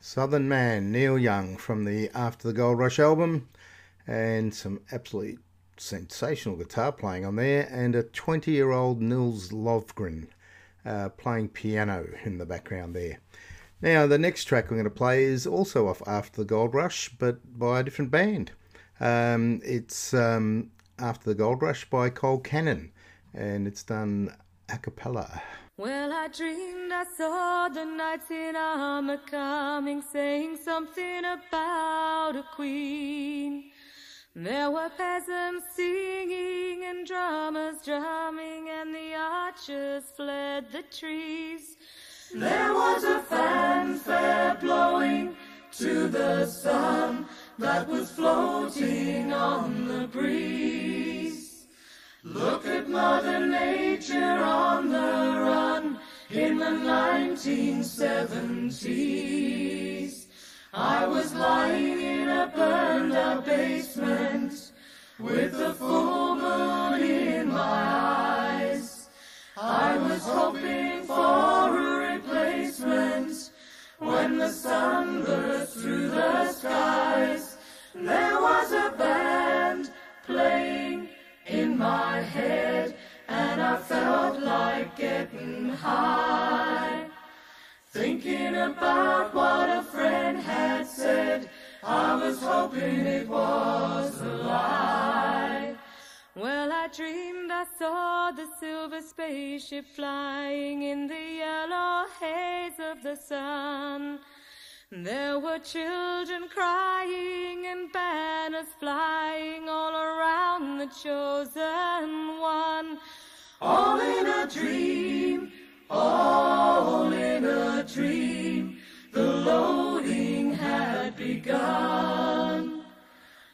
Southern Man, Neil Young, from the After the Gold Rush album, and some absolutely sensational guitar playing on there, and a twenty-year-old Nils Lofgren uh, playing piano in the background there. Now, the next track we're going to play is also off After the Gold Rush, but by a different band. Um, it's um, After the Gold Rush by Cole Cannon, and it's done a cappella. Well, I dreamed I saw the knights in armor coming, saying something about a queen. There were peasants singing and drummers drumming, and the archers fled the trees. There was a fanfare blowing to the sun that was floating on the breeze. Look at Mother Nature on the run in the nineteen seventies. I was lying in a burned-out basement with the full moon in my eyes. I was hoping for a replacement when the sun burst through the skies. There was a band playing in my head, and I felt like getting high. Thinking about what a friend had said, I was hoping it was a lie. Well, I dreamed I saw the silver spaceship flying in the yellow haze of the sun. There were children crying and banners flying all around the chosen one. All in a dream, all in a dream, the loading had begun.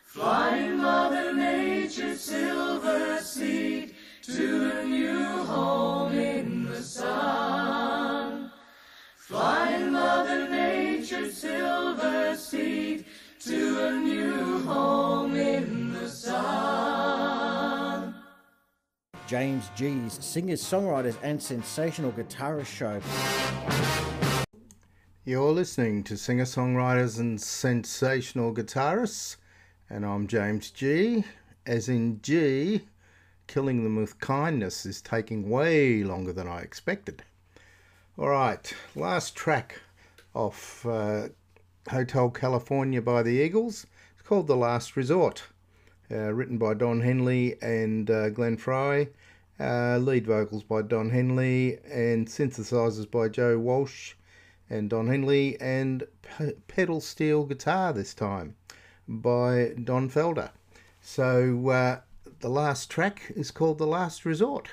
Flying Mother Nature's silver seed to a new home in the sun. Flying Mother Nature's silver seed to a new home in the sun. James G's singers, songwriters and sensational guitarist show. You're listening to Singer Songwriters and Sensational Guitarists, and I'm James G, as in G. Killing them with kindness is taking way longer than I expected. Alright, last track off uh, Hotel California by the Eagles. It's called The Last Resort. Uh, written by Don Henley and uh, Glenn Frey, uh, lead vocals by Don Henley, and synthesizers by Joe Walsh and Don Henley, and p- pedal steel guitar this time by Don Felder. So uh, the last track is called The Last Resort.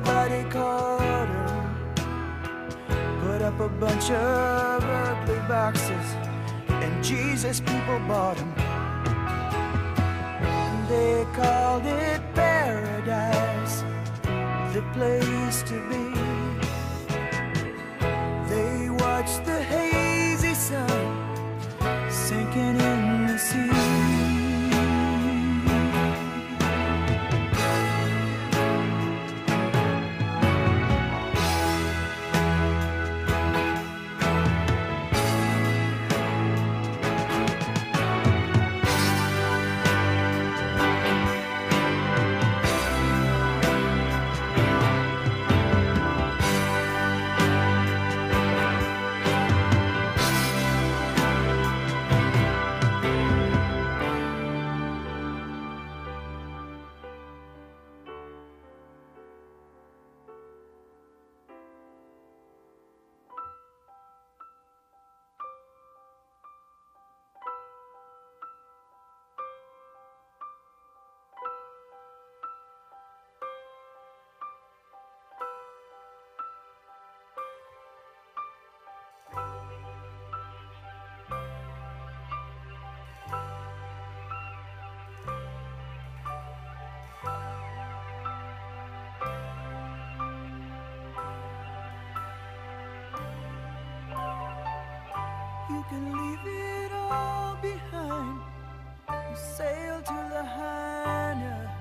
nobody called her. Put up a bunch of ugly boxes, and Jesus, people bought them. They called it paradise, the place to be. They watched the hazy sun sinking in the sea. You can leave it all behind, you sail to Lahaina,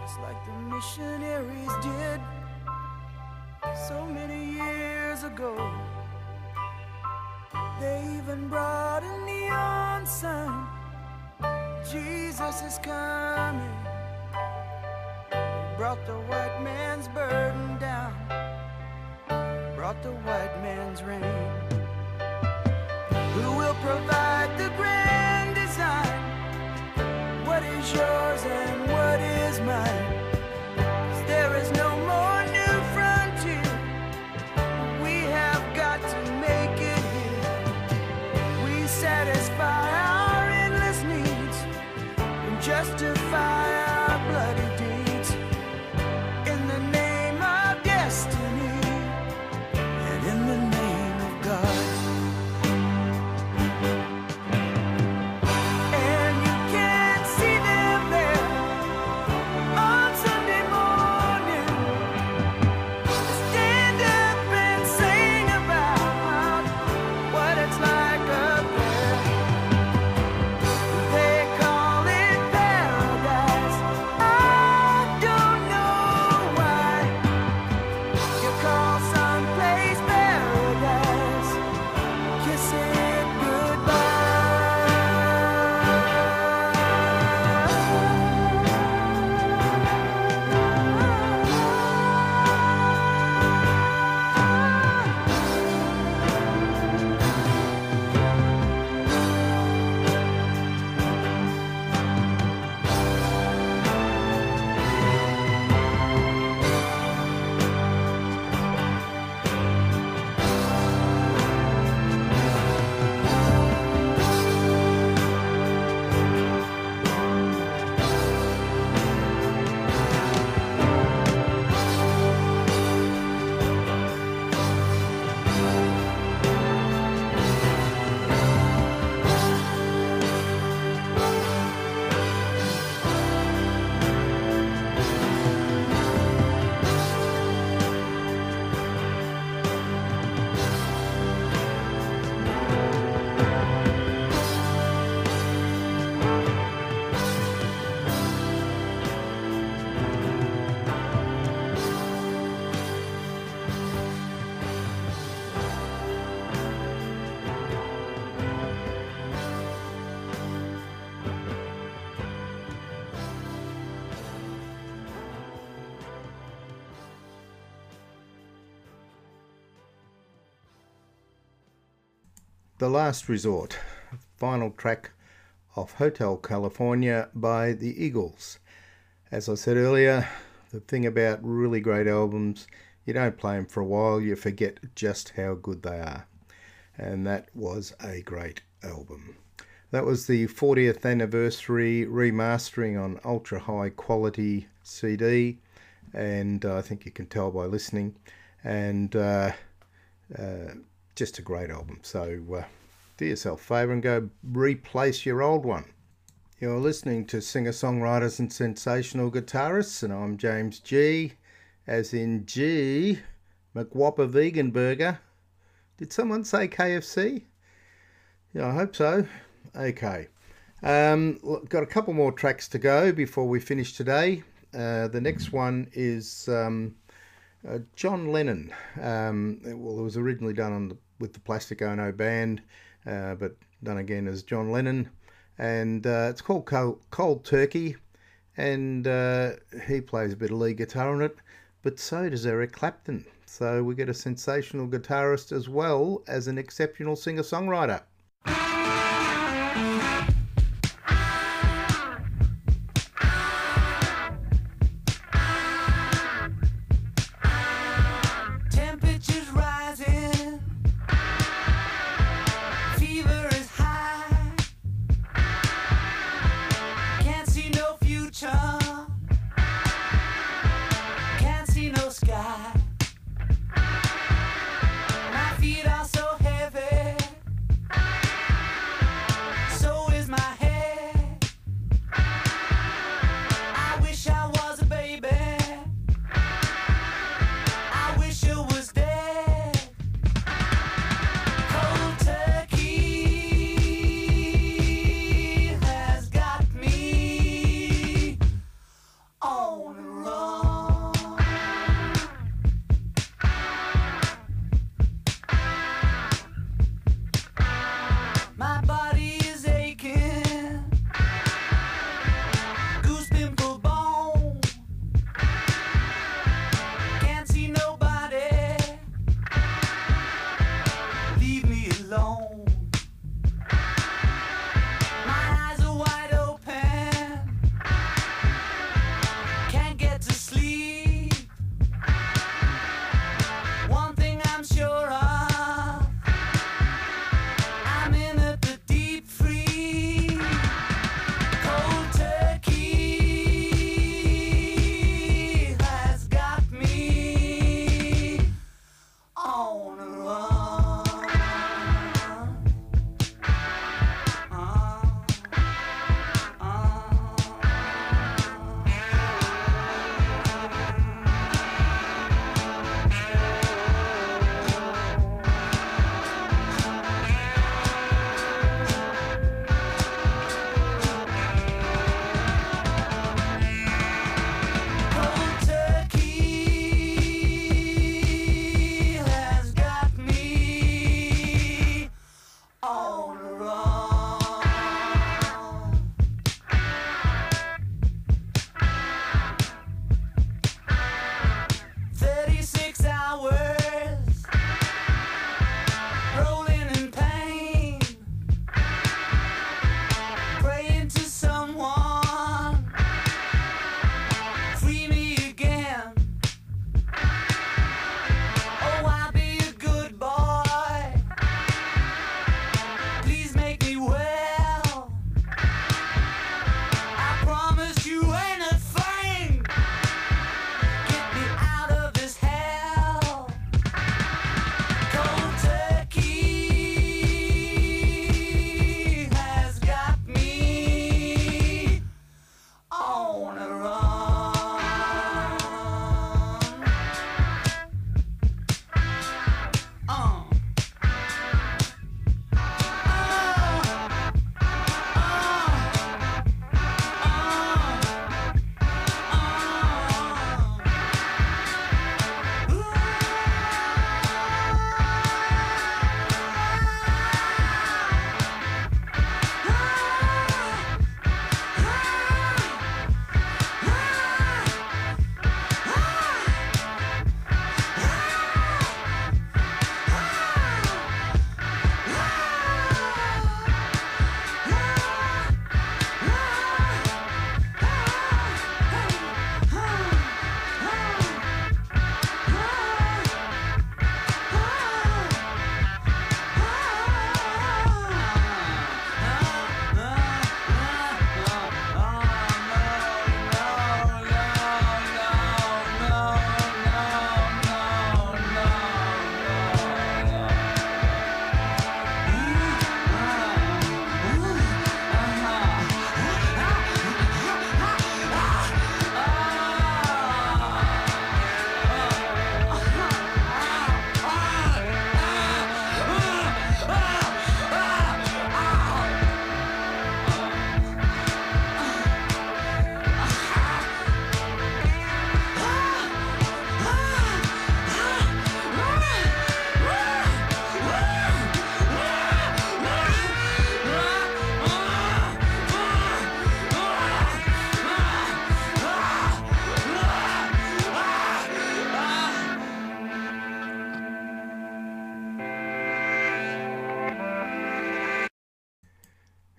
just like the missionaries did so many years ago. They even brought a neon sign, Jesus is coming. They brought the white man's burden down, brought the white man's rain. Who will provide the grand design? What is yours and what is mine? 'Cause there is no more new frontier. We have got to make it here. We satisfy our endless needs and justify our bloody deeds in the name of destiny and in the name of God. The Last Resort, final track of Hotel California by the Eagles. As I said earlier, the thing about really great albums, you don't play them for a while, you forget just how good they are. And that was a great album. That was the fortieth anniversary remastering on ultra high quality C D and uh, I think you can tell by listening. And uh, uh, just a great album. So uh, do yourself a favour and go replace your old one. You're listening to Singer-Songwriters and Sensational Guitarists, and I'm James G, as in G, McWhopper Vegan Burger. Did someone say K F C? Yeah, I hope so. Okay. Um, got a couple more tracks to go before we finish today. Uh, the next one is um, uh, John Lennon. Um, well, it was originally done on the, with the Plastic Ono Band, uh, but done again as John Lennon. And uh, it's called Cold, Cold Turkey, and uh, he plays a bit of lead guitar on it, but so does Eric Clapton. So we get a sensational guitarist as well as an exceptional singer-songwriter. Feet are so heavy.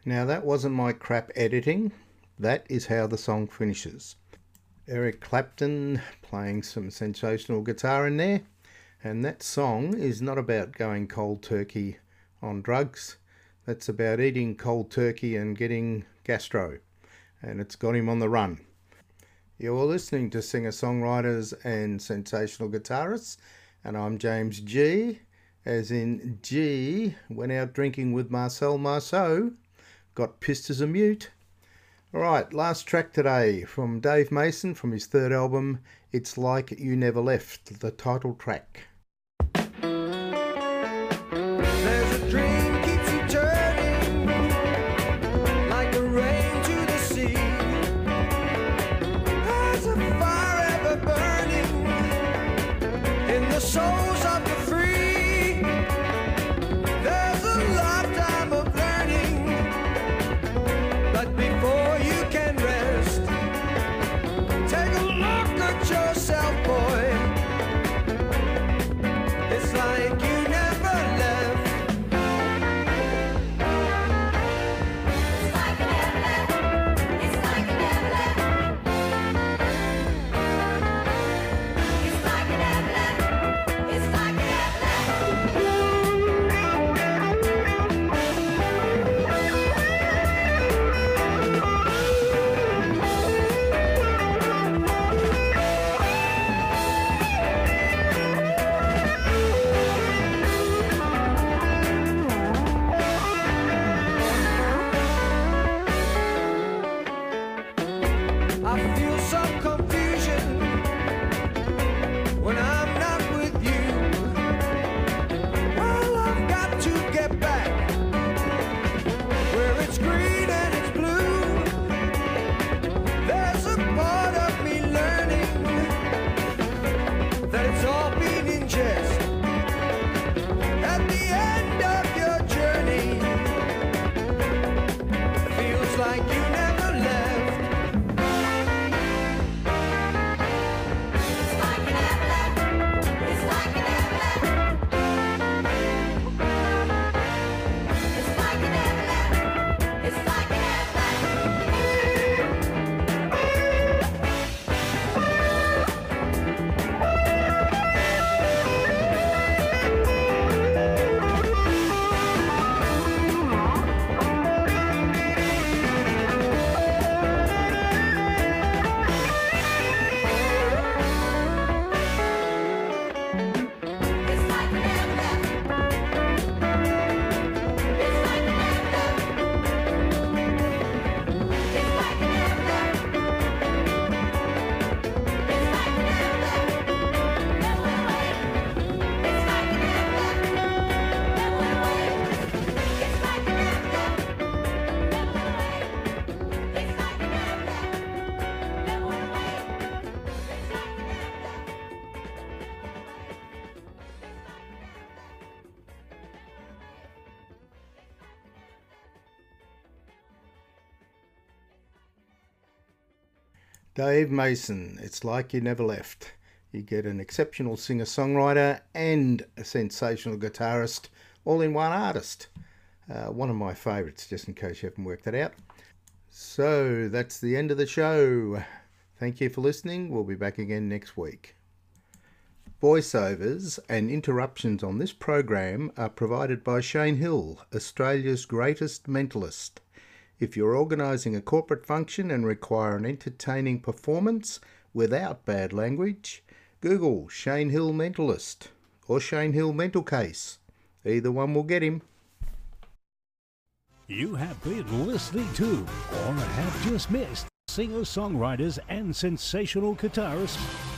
Now that wasn't my crap editing. That is how the song finishes. Eric Clapton playing some sensational guitar in there. And that song is not about going cold turkey on drugs. That's about eating cold turkey and getting gastro. And it's got him on the run. You're listening to singer-songwriters and sensational guitarists. And I'm James G, as in G, went out drinking with Marcel Marceau, got pissed as a mute. All right, last track today from Dave Mason from his third album, It's Like You Never Left, the title track. There's a dream. Dave Mason, It's Like You Never Left. You get an exceptional singer-songwriter and a sensational guitarist all in one artist. Uh, one of my favourites, just in case you haven't worked that out. So that's the end of the show. Thank you for listening. We'll be back again next week. Voiceovers and interruptions on this program are provided by Shane Hill, Australia's greatest mentalist. If you're organising a corporate function and require an entertaining performance without bad language, Google Shane Hill Mentalist or Shane Hill Mental Case. Either one will get him. You have been listening to, or have just missed, singer-songwriters and sensational guitarists